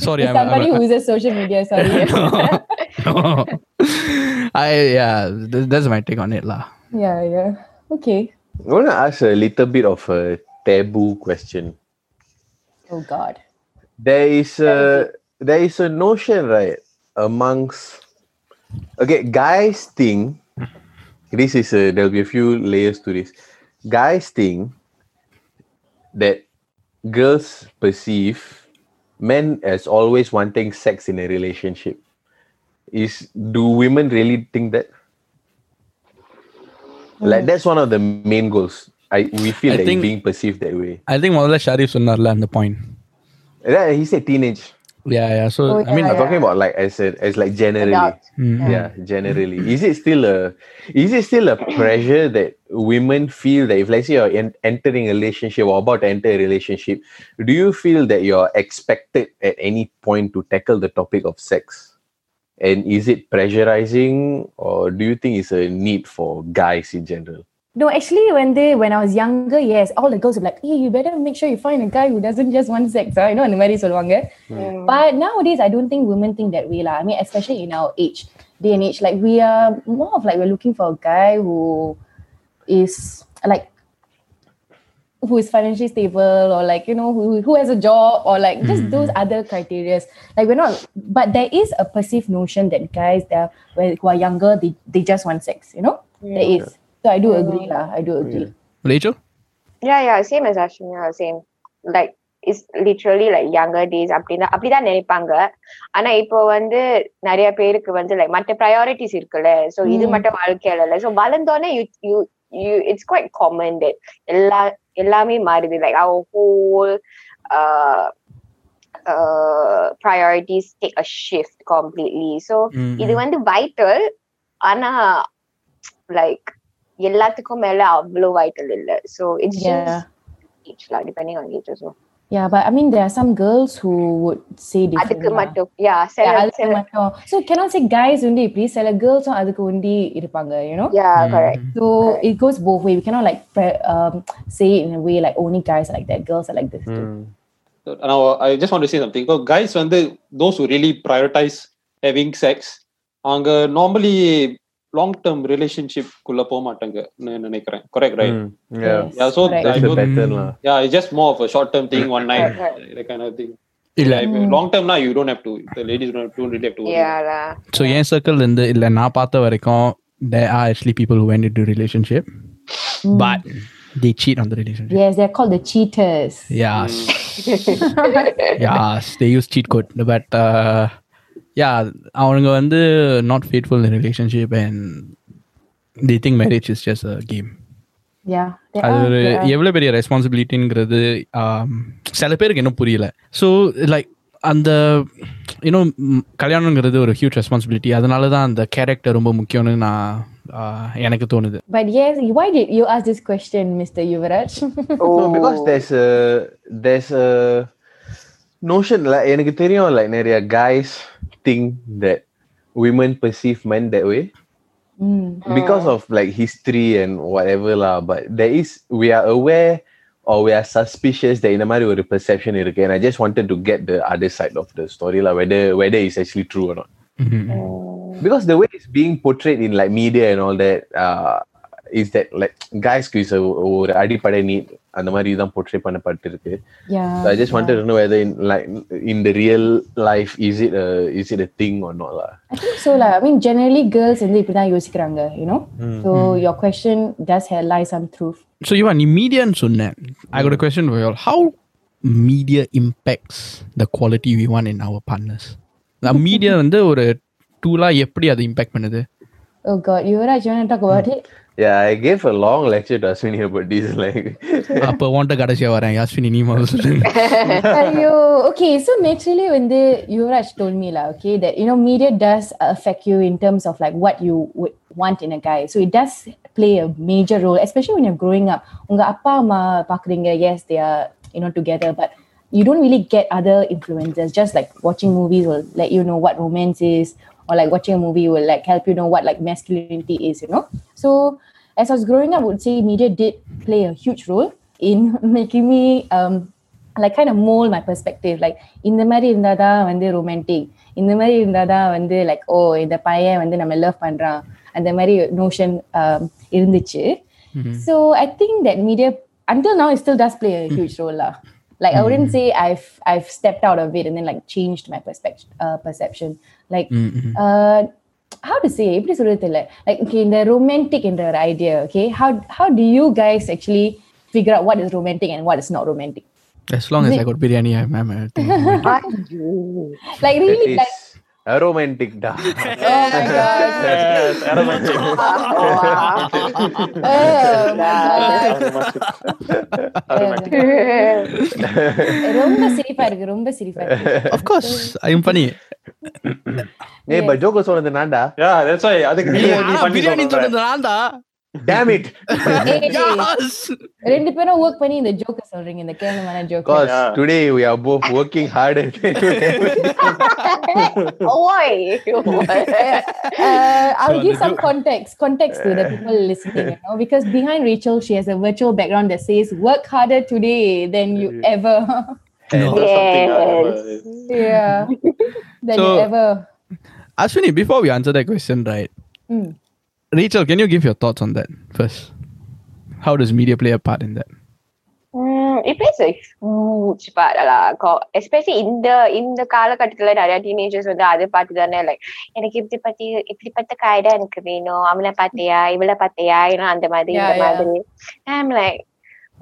sorry, somebody who uses social media. Sorry. No. That's my take on it lah. Yeah. Okay. I want to ask a little bit of a taboo question. Oh God. There is a notion, right, amongst guys think this is there'll be a few layers to this. Guys think that girls perceive men as always wanting sex in a relationship. Do women really think that? Like, that's one of the main goals. We feel that being perceived that way. I think Sharif Sunnarla on the point. Yeah, he said teenage. Yeah. So I'm talking about like as like generally, generally, is it still a pressure that women feel that if, let's say, you're entering a relationship or about to enter a relationship, do you feel that you're expected at any point to tackle the topic of sex? And is it pressurizing, or do you think it's a need for guys in general? No, actually, when I was younger, yes, all the girls were like, hey, you better make sure you find a guy who doesn't just want sex. You know, Anumari Solwanga. But nowadays, I don't think women think that way. I mean, especially in our day and age, like we are more of like, we're looking for a guy who is like, who is financially stable, or like, you know, who has a job, or like just those other criterias. Like we're not, but there is a perceived notion that guys that who are younger, they just want sex, you know? Yeah. There is. So I do agree lah. Rachel? Yeah, same as Ashwin. Same. Like, it's literally like younger days. அப்படிதான் நினைப்பாங்க. ஆனா இப்போ நிறைய பேருக்கு like மற்ற priorities இருக்குல்ல. So இது மட்டும் வாழ்க்கையில இல்ல. So வளர்ந்தோன்னே you it's quite common that எல்லாமே மாறுது. Like our whole priorities take a shift completely. So இது vital. ஆனா like எல்லாத்துக்கும் மேல அவ்வளவு வைட்டல் இல்ல. So it's just each lah, depending on each as well. Yeah, but I mean there are some girls who would say differently. அதுக்கு மட்டும். So cannot say guys only, please. சில girls அதுக்கு only இருப்பாங்க, you know? Yeah, correct. So it goes both way. We cannot like say it in a way like only guys are like that, girls are like this too. So now I just want to say something. So guys those who really prioritize having sex, அவங்க normally long term relationship kulla po maatanga nenikren, correct, right? Yeah, so right. That's better lah. Yeah, it's just more of a short term thing, one night that kind of thing. Long term na you don't have to, the ladies don't really have to worry. So in circle and illa na paatha varaikkum there are actually people who went into relationship but they cheat on the relationship. Yes, they're called the cheaters. Yes. Yes, they use cheat code, but அவங்க not faithful in relationship and they think marriage is just a game. அது எவ்வளவு பெரிய ரெஸ்பான்சிபிலிட்டிங்கிறது சில பேருக்கு இன்னும் புரியல. So like அந்த இன்னும் கல்யாணங்கிறது ஒரு ஹியூஜ் ரெஸ்பான்சிபிலிட்டி, அதனால தான் அந்த கேரக்டர் ரொம்ப முக்கியம்னு நான் எனக்கு தோணுது. But yes, why did you ask this question, Mr. Yuvaraj? No, because there's a notion like enakku theriyum like neriya guys think that women perceive men that way because of like history and whatever lah, but there is, we are aware or we are suspicious that in a mari or perception irukke, and I just wanted to get the other side of the story lah, whether it's actually true or not. Because the way it's being portrayed in like media and all that is that like guys ku is or adipada need and the mari dhan portray pannapatirukku. So I just wanted to know whether in the real life is it a thing or not lah. I think so lah. I mean generally girls and ipdi dhan yosikranga, you know. So your question does lie some truth. So you are media and sunna. I got a question for you all. How media impacts the quality we want in our partners? The media ஒரு tool ah எப்படி அது impact பண்ணுது? Oh god, you want to talk about it? Yeah, I gave a long lecture to Aswini about this, like appo want kadasiya varan Aswini nee madu solunga. Ayyo, okay, so naturally Yuvaraj told me la, okay, that you know media does affect you in terms of like what you would want in a guy. So it does play a major role, especially when you're growing up. Unga appa amma paakringa, yes they are, you know, together, but you don't really get other influences. Just like watching movies will let you know what romance is, or like watching a movie will like help you know what like masculinity is, you know. So as I was growing up, I would say media did play a huge role in making me like kind of mold my perspective, like indha mari irundada romantic, indha mari irundada like oh indha paiyan nama love pandran, andha mari notion irundichu. So I think that media until now it still does play a huge role lah. Like I wouldn't say I've stepped out of it and then like changed my perception. Like how to say எப்படி சொல்றதுல, like okay the romantic in the idea, okay, how do you guys actually figure out what is romantic and what is not romantic? As long as I got biryani, I'm happy. Like really, like அரோமேன்டிக்டா ரொம்ப சிரிப்பா இருக்கு, ரொம்ப சிரிப்பா இருக்கு. Of course I am funny. ஏய் but joke சொன்னது நான்டா. Yeah that's I. அதுக்கு பிரியாணி சொன்னது நான்டா. Damn it. Yes. ரெண்டு பேரும் வர்க் பண்ணி இந்த ஜோக்க சொல்றீங்க, இந்த கேவலமான ஜோக்க. Cause today we are both working hard. Why? I'll give some context to the people listening, you know, because behind Rachel she has a virtual background that says work harder today than you ever. No. Yes. Yeah. Than you ever. Aswini, before we answer that question, right? Mm. Rachel, can you give your thoughts on that first? How does media play a part in that? It plays a huge part, especially in the காலகட்டத்தில் நிறைய teenagers வந்து அதை பார்த்து தானே like எனக்கு இப்படி பத்தி காய்டா எனக்கு வேணும், அவளை பார்த்தியா இவளை பார்த்தியா ஏன்னா அந்த மாதிரி இந்த மாதிரி I'm like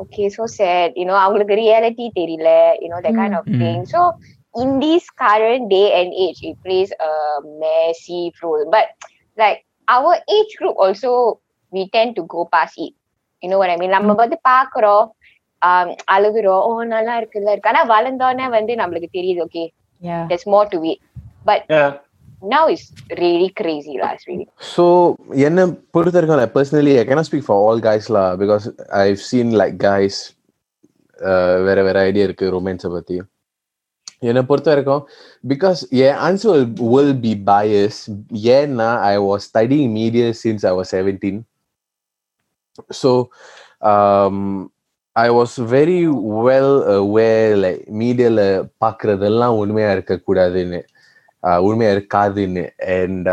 okay so sad, you know, அவங்களுக்கு ரியாலிட்டி தெரியல, you know, that kind of thing. So in this current day and age it plays a massive role, but like our age group also we tend to go past it, you know what I mean. நம்ம வந்து பாக்குறோம் அழுகுறோம் ஓ நல்லா இருக்குல்ல இருக்கு, ஆனா வளர்ந்தோன்னே வந்து நம்மளுக்கு தெரியுது okay there's more to it, but now it's really crazy last really. So என்ன பொறுத்த இருக்கல personally I cannot speak for all guys la, because I've seen like guys வேற ஐடியா இருக்கு ரொமான்ஸ் பத்தி. என்ன பொறுத்த வரைக்கும் பிகாஸ் என் ஆன்சர் will be biased, ஏன்னா I was studying media since I was 17. So I was very well aware like மீடியாவில் பார்க்குறதெல்லாம் உண்மையாக இருக்காதுன்னு அண்ட்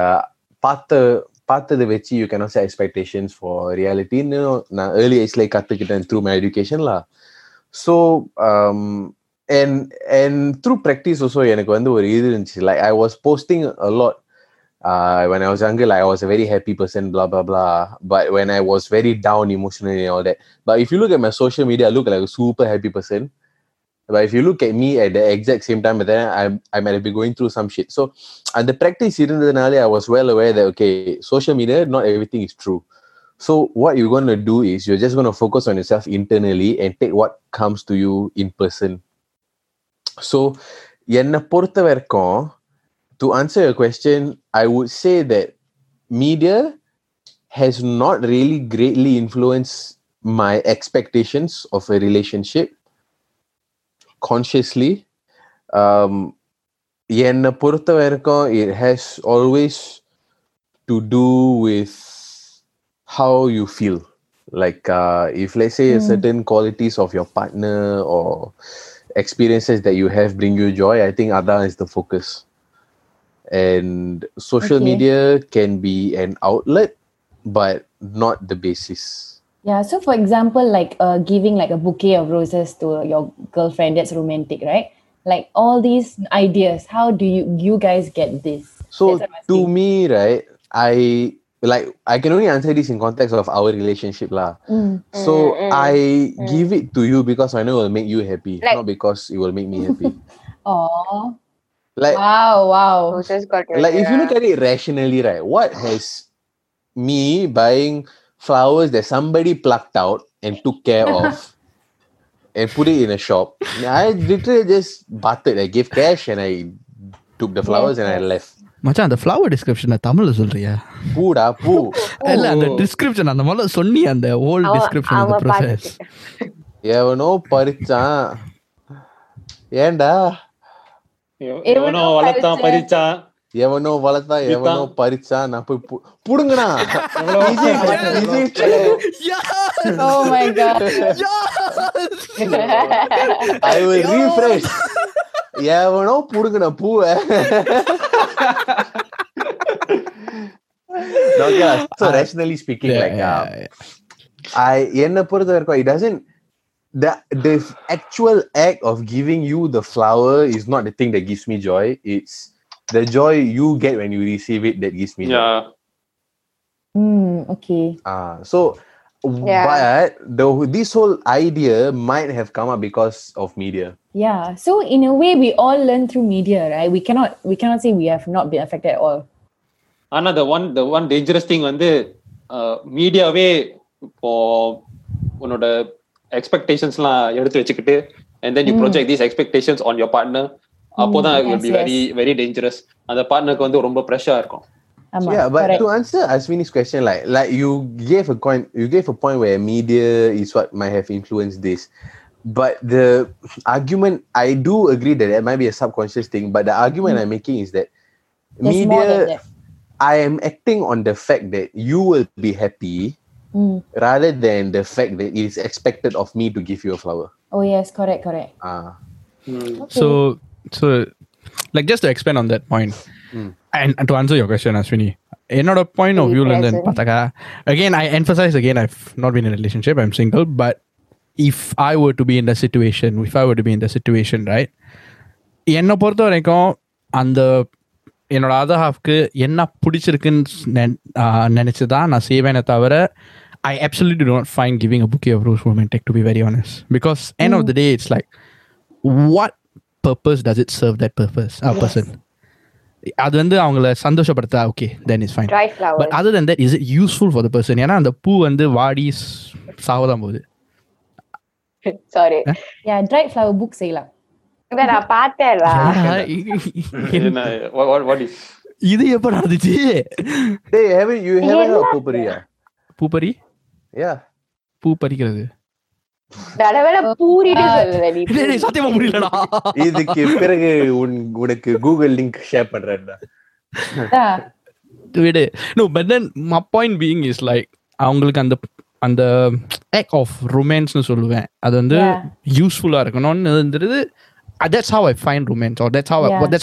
பார்த்ததை வச்சு you can set expectations for ரியாலிட்டின்னு நான் ஏர்லி ஏஜ்ல கற்றுக்கிட்டேன் த்ரூ மை எஜுகேஷன்ல. So and through practice also enak vandu or irundhi like I was posting a lot when I was younger, like I was a very happy person blah blah blah, but when I was very down emotionally and all that, but if you look at my social media I look like a super happy person, but if you look at me at the exact same time then I might be going through some shit. So at the practice irundhanale I was well aware that okay social media not everything is true, so what you're going to do is you're just going to focus on yourself internally and take what comes to you in person. So enna portha verkum to answer your question, I would say that media has not really greatly influenced my expectations of a relationship consciously. Enna portha verkum it has always to do with how you feel, like if let's say certain qualities of your partner or experiences that you have bring you joy, I think Adha is the focus, and social media can be an outlet but not the basis. Yeah, so for example like giving like a bouquet of roses to your girlfriend, that's romantic, right? Like all these ideas, how do you guys get this? So to me, right, I can only answer this in context of our relationship lah. So I give it to you because I know it will make you happy, like, not because it will make me happy. Oh, like wow, just got it. Like if you look at it rationally, right, what has me buying flowers that somebody plucked out and took care of and put it in a shop? I literally just bartered. I gave cash and I took the flowers and I left. மச்சான் அந்த flower டிஸ்கிரிப்ஷனை தமிழ்ல சொல்றியா? பூடா பூ இல்ல அந்த description அந்த மாதிரி சொன்னி அந்த ஹோல் டிஸ்கிரிப்ஷன் அந்த process ஏவனோ பறிச்சான் ஏண்டா எவனோ வளர்த்தான் நான் போய் புடுங்கடா Oh my god I will refresh எவனோ புடுங்கடா பூவை. No, yeah, so rationally speaking, enna porudha irukku, it doesn't, the actual act of giving you the flower is not the thing that gives me joy, it's the joy you get when you receive it that gives me joy. So Yeah. But this whole idea might have come up because of media. Yeah. So in a way, we all learn through media, right? We cannot say we have not been affected at all. Anna, the one dangerous thing media way for one of the expectations and then you project these expectations on your partner. Apoda it will be very very dangerous. And the partner romba pressure irkum. Yeah, but correct. To answer Aswini's question, like you gave a point where media is what might have influenced this. But the argument, I do agree that it might be a subconscious thing, but the argument I'm making is that there's media, I am acting on the fact that you will be happy rather than the fact that it is expected of me to give you a flower. Oh yes, correct. Okay. So like just to expand on that point, and to answer your question, Aswini, another point of view, again, I emphasize again, I've not been in a relationship, I'm single, but if I were to be in the situation, right? Enna portha varaikkum and the என்னோட other ஹாஃப்க்கு என்ன பிடிச்சிருக்குன்னு நினைச்சதா நான் செய்வேனே தவிர I absolutely don't find giving a bouquet of rose romantic to be very honest because end of the day it's like what purpose does it serve that purpose a person அது அவங்கள சந்தோஷப்படுத்தா okay then is fine but other then that is it useful for the person ஏன்னா அந்த பூ வாடி சாவதான் போகுது sorry yeah dry flower book செய்யலாம் இது எப்ப நடந்துச்சு பூ பறிக்கிறது சத்தியமா முடியலடா இதுக்கு பிறகு உனக்கு கூகுள் லிங்க் ஷேர் பண்றேன்டா விடு no but then my point being is like அவங்களுக்கு அந்த ஆக்ட் ஆஃப் ரொமான்ஸ்னு சொல்லுவேன் அது யூஸ்ஃபுல்லா இருக்கணும்னுன்றது that's how I find romance or that's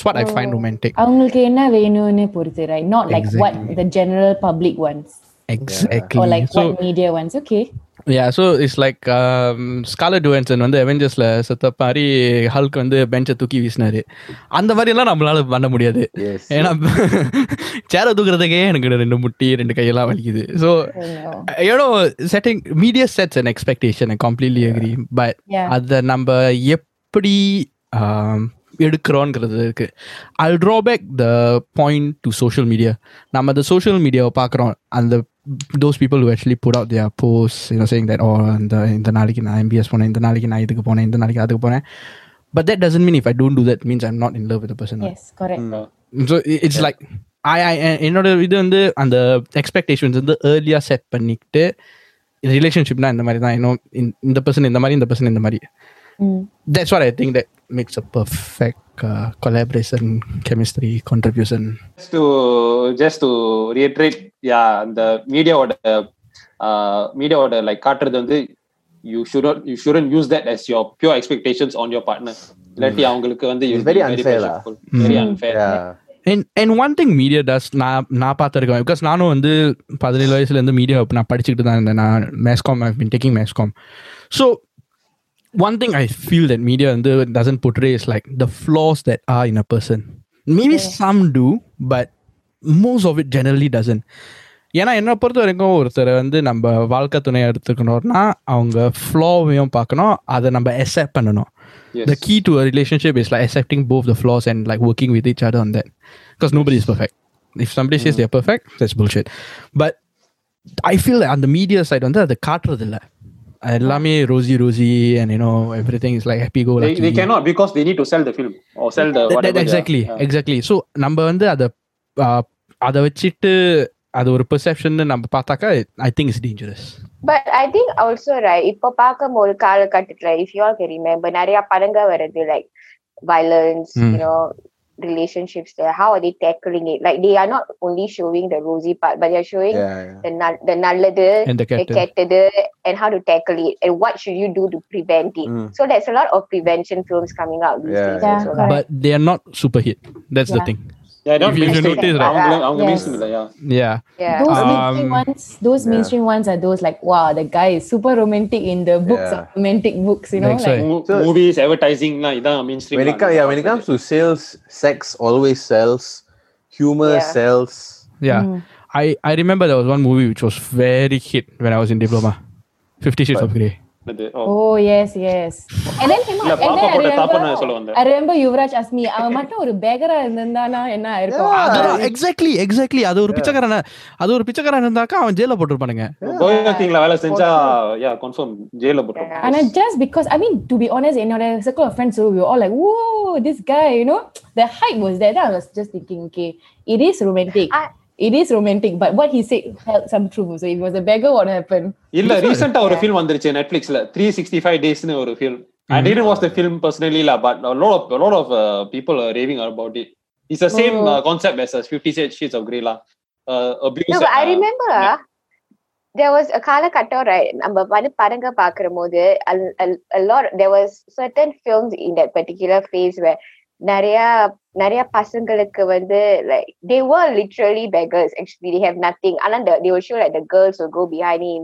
what I find romantic. Avungalku enna venumnu poruthu, right? Not like what the general public wants. Exactly. Or like what media wants. Okay. Yeah, so it's like Scarlett Johansson Avengers la satha pari Hulk bench thooki visnaru. Andha mari illa nammalaala panna mudiyadhu. Ena chair thookuradhukku enakku rendu mutti rendu kaiyala valikudhu. So setting media sets an expectation, I completely agree, but adha namba eppadi எடுக்கிறோங்கிறது இருக்கு. I'll draw back the point to social media. நம்ம அந்த social media பார்க்குறோம் அந்த those people who actually put out their posts, you know, saying that oh இந்த நாளைக்கு நான் MBS போனேன், இந்த நாளைக்கு நான் இதுக்கு போனேன், இந்த நாளைக்கு அதுக்கு போனேன். But that doesn't mean if I don't do that means I'm not in love with the person. Yes, correct. So it's like I என்னோட இது அந்த expectations earlier set பண்ணிட்டு relationshipனா இந்த மாதிரி தான், you know, இந்த person இந்த மாதிரி, இந்த person இந்த மாதிரி. That's what I think that makes a perfect collaboration, chemistry, contribution. Just to reiterate, the media order like Carter, you shouldn't use that as your pure expectations on your partner. Letty avangalukku it's very unfair. Very unfair. Yeah. And one thing media does na paathirukken because nanu 17 vayasula irundhu media na padichittu dhaan irundha na mass com, I've been taking mass com. So one thing I feel that media doesn't portray is like the flaws that are in a person. Maybe some do, but most of it generally doesn't. ஏன்னா என்ன பொறுத்த வரைக்கும் ஒருத்தர் நம்ம வாழ்க்கை துணையை எடுத்துக்கணும்னா அவங்க ஃப்ளாவையும் பார்க்கணும், அதை நம்ம அக்செப்ட் பண்ணணும். The key to a relationship is like accepting both the flaws and like working with each other on that. Because nobody is perfect. If somebody says they're perfect, that's bullshit. But I feel like on the media side அதை காட்டுறது இல்லை. எல்லாமே rosy and you know everything is like happy go lucky. They cannot because they need to sell the film or sell the whatever. Exactly. So நம்ம அதை வச்சிட்டு அது ஒரு perception நம்ம பார்த்தாக்கா I think it's dangerous. But I think also right இப்ப பார்க்கும்போது கால கட்டத்துல if you all can remember நிறைய படங்க வருது like violence, you know, relationships there, how are they tackling it? Like they are not only showing the rosy part, but they are showing the nalladu and the kettadu and how to tackle it and what should you do to prevent it. So there's a lot of prevention films coming out these days also, right? But they are not super hit, that's the thing. Those mainstream ones are those like wow, the guy is super romantic in the books, romantic books, you know, like movies, advertising na idha mainstream. When it comes to sales, sex always sells, humor sells. I remember there was one movie which was very hit when I was in diploma. 50 Shades of Grey. Oh yes, yes. And then him, I remember Yuvaraj asked me, "Am I not a beggar? Nandana, enna irko." Exactly, exactly. Adu oru pichakarana, nandaka avan jail la poturpanenga. Goya thing la vela senja, yeah, confirm jail la potur. And just because, I mean, to be honest, in our circle of friends, we were all like, "Whoa, this guy," you know, the hype was there. I was just thinking, okay, it is romantic. It is romantic, but what he said held some truth. So if he was a beggar, what happened? Illa recent a film vandiruche Netflix la 365 days nu oru film. I didn't watch the film personally la, but a lot of people are raving about it. It's the same concept as 50 Shades of Grey la. Abuse. No, but I remember there was a kala katta, right? Namba padanga paakrumbodhu a lot, there was certain films in that particular phase where நிறைய பசங்களுக்கு வந்து like they were literally beggars, actually they have nothing, and they will show like the girls will go behind him,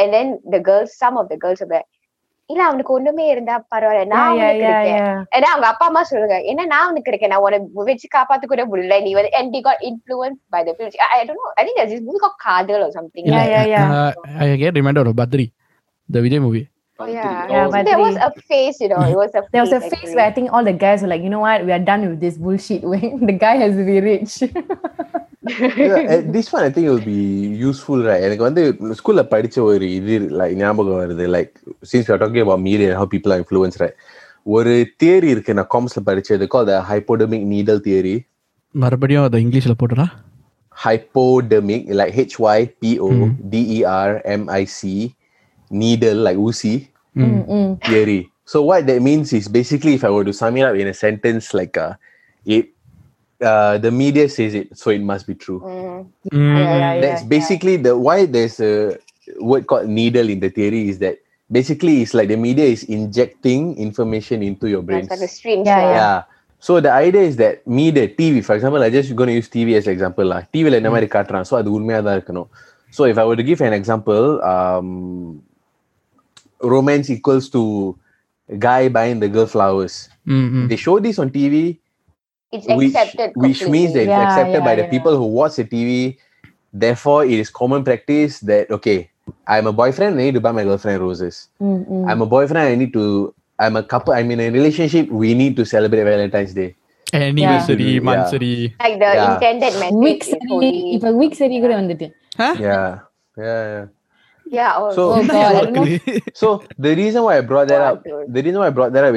and then the girls, some of the girls were like, இல்ல அவனுக்கு ஒண்ணுமே இருந்தா பரவாயில்ல, நான் உனக்கு இருக்கேன். ஏன்னா அவங்க அப்பா அம்மா சொல்லுங்க, ஏன்னா நான் உனக்கு இருக்கேன், நான் உனக்கு வச்சு காப்பாத்து கூட முடியல நீ வந்து. And they got influenced by the film. I don't know, I think there's this movie called Kadal or something. I get reminded of Badri, the Vijay movie. Yeah, there was a phase, you know, it was a phase, there was a phase actually, where I think all the guys were like, you know what, we are done with this bullshit way. The guy has to be rich. This one I think will be useful, right? Like when the school la padicha or like nyabagam varudhu, like since we are talking about media and how people are influenced, right? Oru theory irukku na comms la padicha, they call the hypodermic needle theory. Marubadiyum the English la potra hypodermic, like hypodermic needle, like oozy. Theory. So what that means is basically, if I were to sum it up in a sentence, like the media says it, so it must be true. That's basically the why there's a word called needle in the theory, is that basically it's like the media is injecting information into your brain. Like a string. Yeah. So the idea is that media, TV, for example, I'm just going to use TV as an example lah. TV la enna mari kaatran, so adu unmaiya da irukano. So if I were to give an example, romance equals to guy buying the girl flowers. They show this on TV, it's accepted, which means that it's accepted by the people who watch the TV. Therefore, it is common practice that, okay, I'm a boyfriend, I need to buy my girlfriend roses. I'm a boyfriend, I'm a couple, I'm in a relationship, we need to celebrate Valentine's Day. Anniversary, monthsary. Like the intended message. Weeks, good on the day. Huh? Yeah. So the reason why I brought that up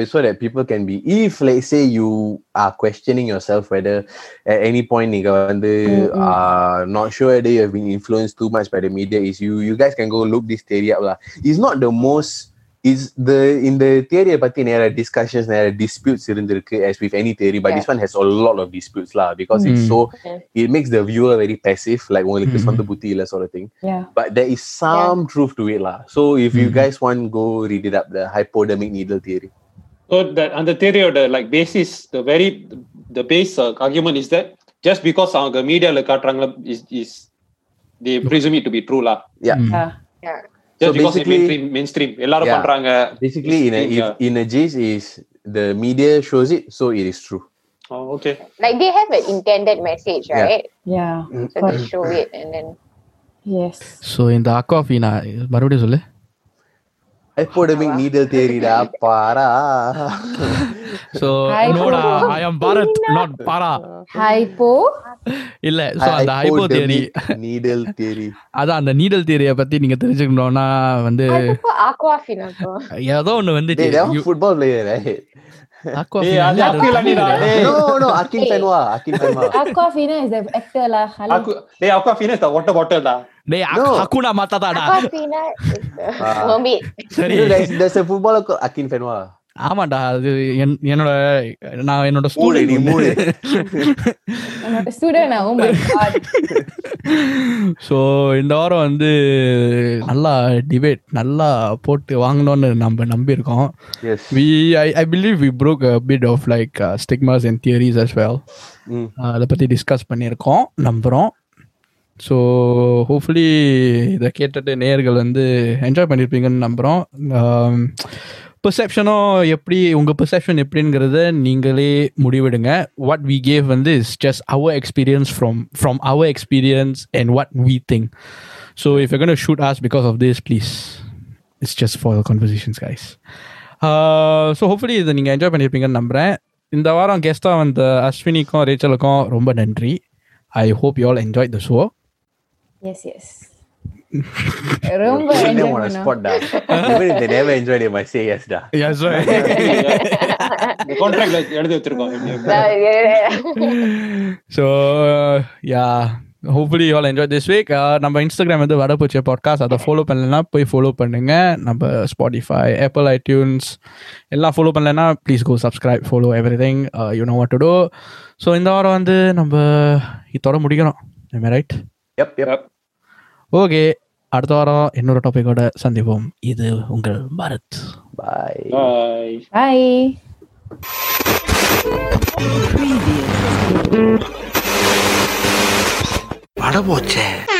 is so that people can be, if let's say you are questioning yourself whether at any point you are not sure whether you have been influenced too much by the media, is you guys can go look this theory up lah. It's not the most, is the in the theory pati nera discussions, nera disputes irundirukku as with any theory, but this one has a lot of disputes lah, because it's so it makes the viewer very passive, like only this one the butti illa sort of thing, but there is some truth to it lah. So if you guys want, go read it up, the hypodermic needle theory. So that and the theory or the like basis, the base argument is that just because the media la kaatranga is they presume it to be true lah. So basically mainstream ellarum pandranga, basically in a case is the media shows it, so it is true. Okay, like they have an intended message, right? So they show it and then so in the coffee na marudi solle hypodermic needle theory da para. So noda I am Bharat, not para. Hypo இல்ல, so அந்த hypo theory needle theory, அதான் அந்த நீடல் தியரிய பத்தி நீங்க தெரிஞ்சுக்கணும்னா வந்து Awkwafina ஏதோ ஒன்னு வந்து டேய் football player Awkwafina no Akhil பென்வா Awkwafina is the actor லா டேய் Awkwafina is the water bottle டா டேய் ஹகுனா மாட்டாடா ஆக்வாஃபினா இஸ் தி ஹோமி சரி there's a footballer called Akin Fenwa. ஆமாடா, அது என்னோட student. Oh my god. So இந்த வாரம் வந்து நல்லா டிபேட் நல்லா போட்டு வாங்கணும்னு நம்ம நம்பி இருக்கோம். I believe we broke a bit of like stigmas and theories as well. அதை பத்தி டிஸ்கஸ் பண்ணியிருக்கோம் நம்புறோம். ஸோ ஹோப்ஃபுல்லி இதை கேட்டுட்டு நேயர்கள் வந்து என்ஜாய் பண்ணியிருப்பீங்கன்னு நம்புகிறோம். பெர்செப்ஷனோ எப்படி உங்கள் பெர்செப்ஷன் எப்படிங்கிறத நீங்களே முடிவெடுங்க. வாட் வி கேவ் வந்து is just our experience from our experience and what we think. So if you can shoot us because of this please. It's just for the conversations, guys. So hopefully இதை நீங்கள் enjoy பண்ணியிருப்பீங்கன்னு நம்புகிறேன். இந்த வாரம் கெஸ்ட்டாக வந்த அஸ்வினிக்கும் ரேச்சலுக்கும் ரொம்ப நன்றி. I hope you all enjoy the show. Yes yes ரொம்ப என்ஜாய் பண்ணோம். ஸ்பாட் டா நேவ என்ஜாய் பண்ணி மை சேஸ் டா. எஸ் சோ கான்ட்ராக்ட்ல எழுதி வச்சிருக்கோம். So yeah hopefully you all enjoyed this week. நம்ம இன்ஸ்டாகிராம் வந்து வடபோச்சே பாட்காஸ்ட், அதை ஃபாலோ பண்ணலன்னா போய் ஃபாலோ பண்ணுங்க. நம்ம ஸ்பாட்டிஃபை, ஆப்பிள், ஐடியூன்ஸ் எல்லாம் ஃபாலோ பண்ணலன்னா please go subscribe, follow everything. You know what to do. So இந்த வாரம் வந்து நம்ம இதோட முடிக்கிறோம். am I right? yep yep. Okay, அடுத்த வாரம் இன்னொரு டாபிக்கோட சந்திப்போம். இது உங்கள் பாரத். By by. பட போச்சே.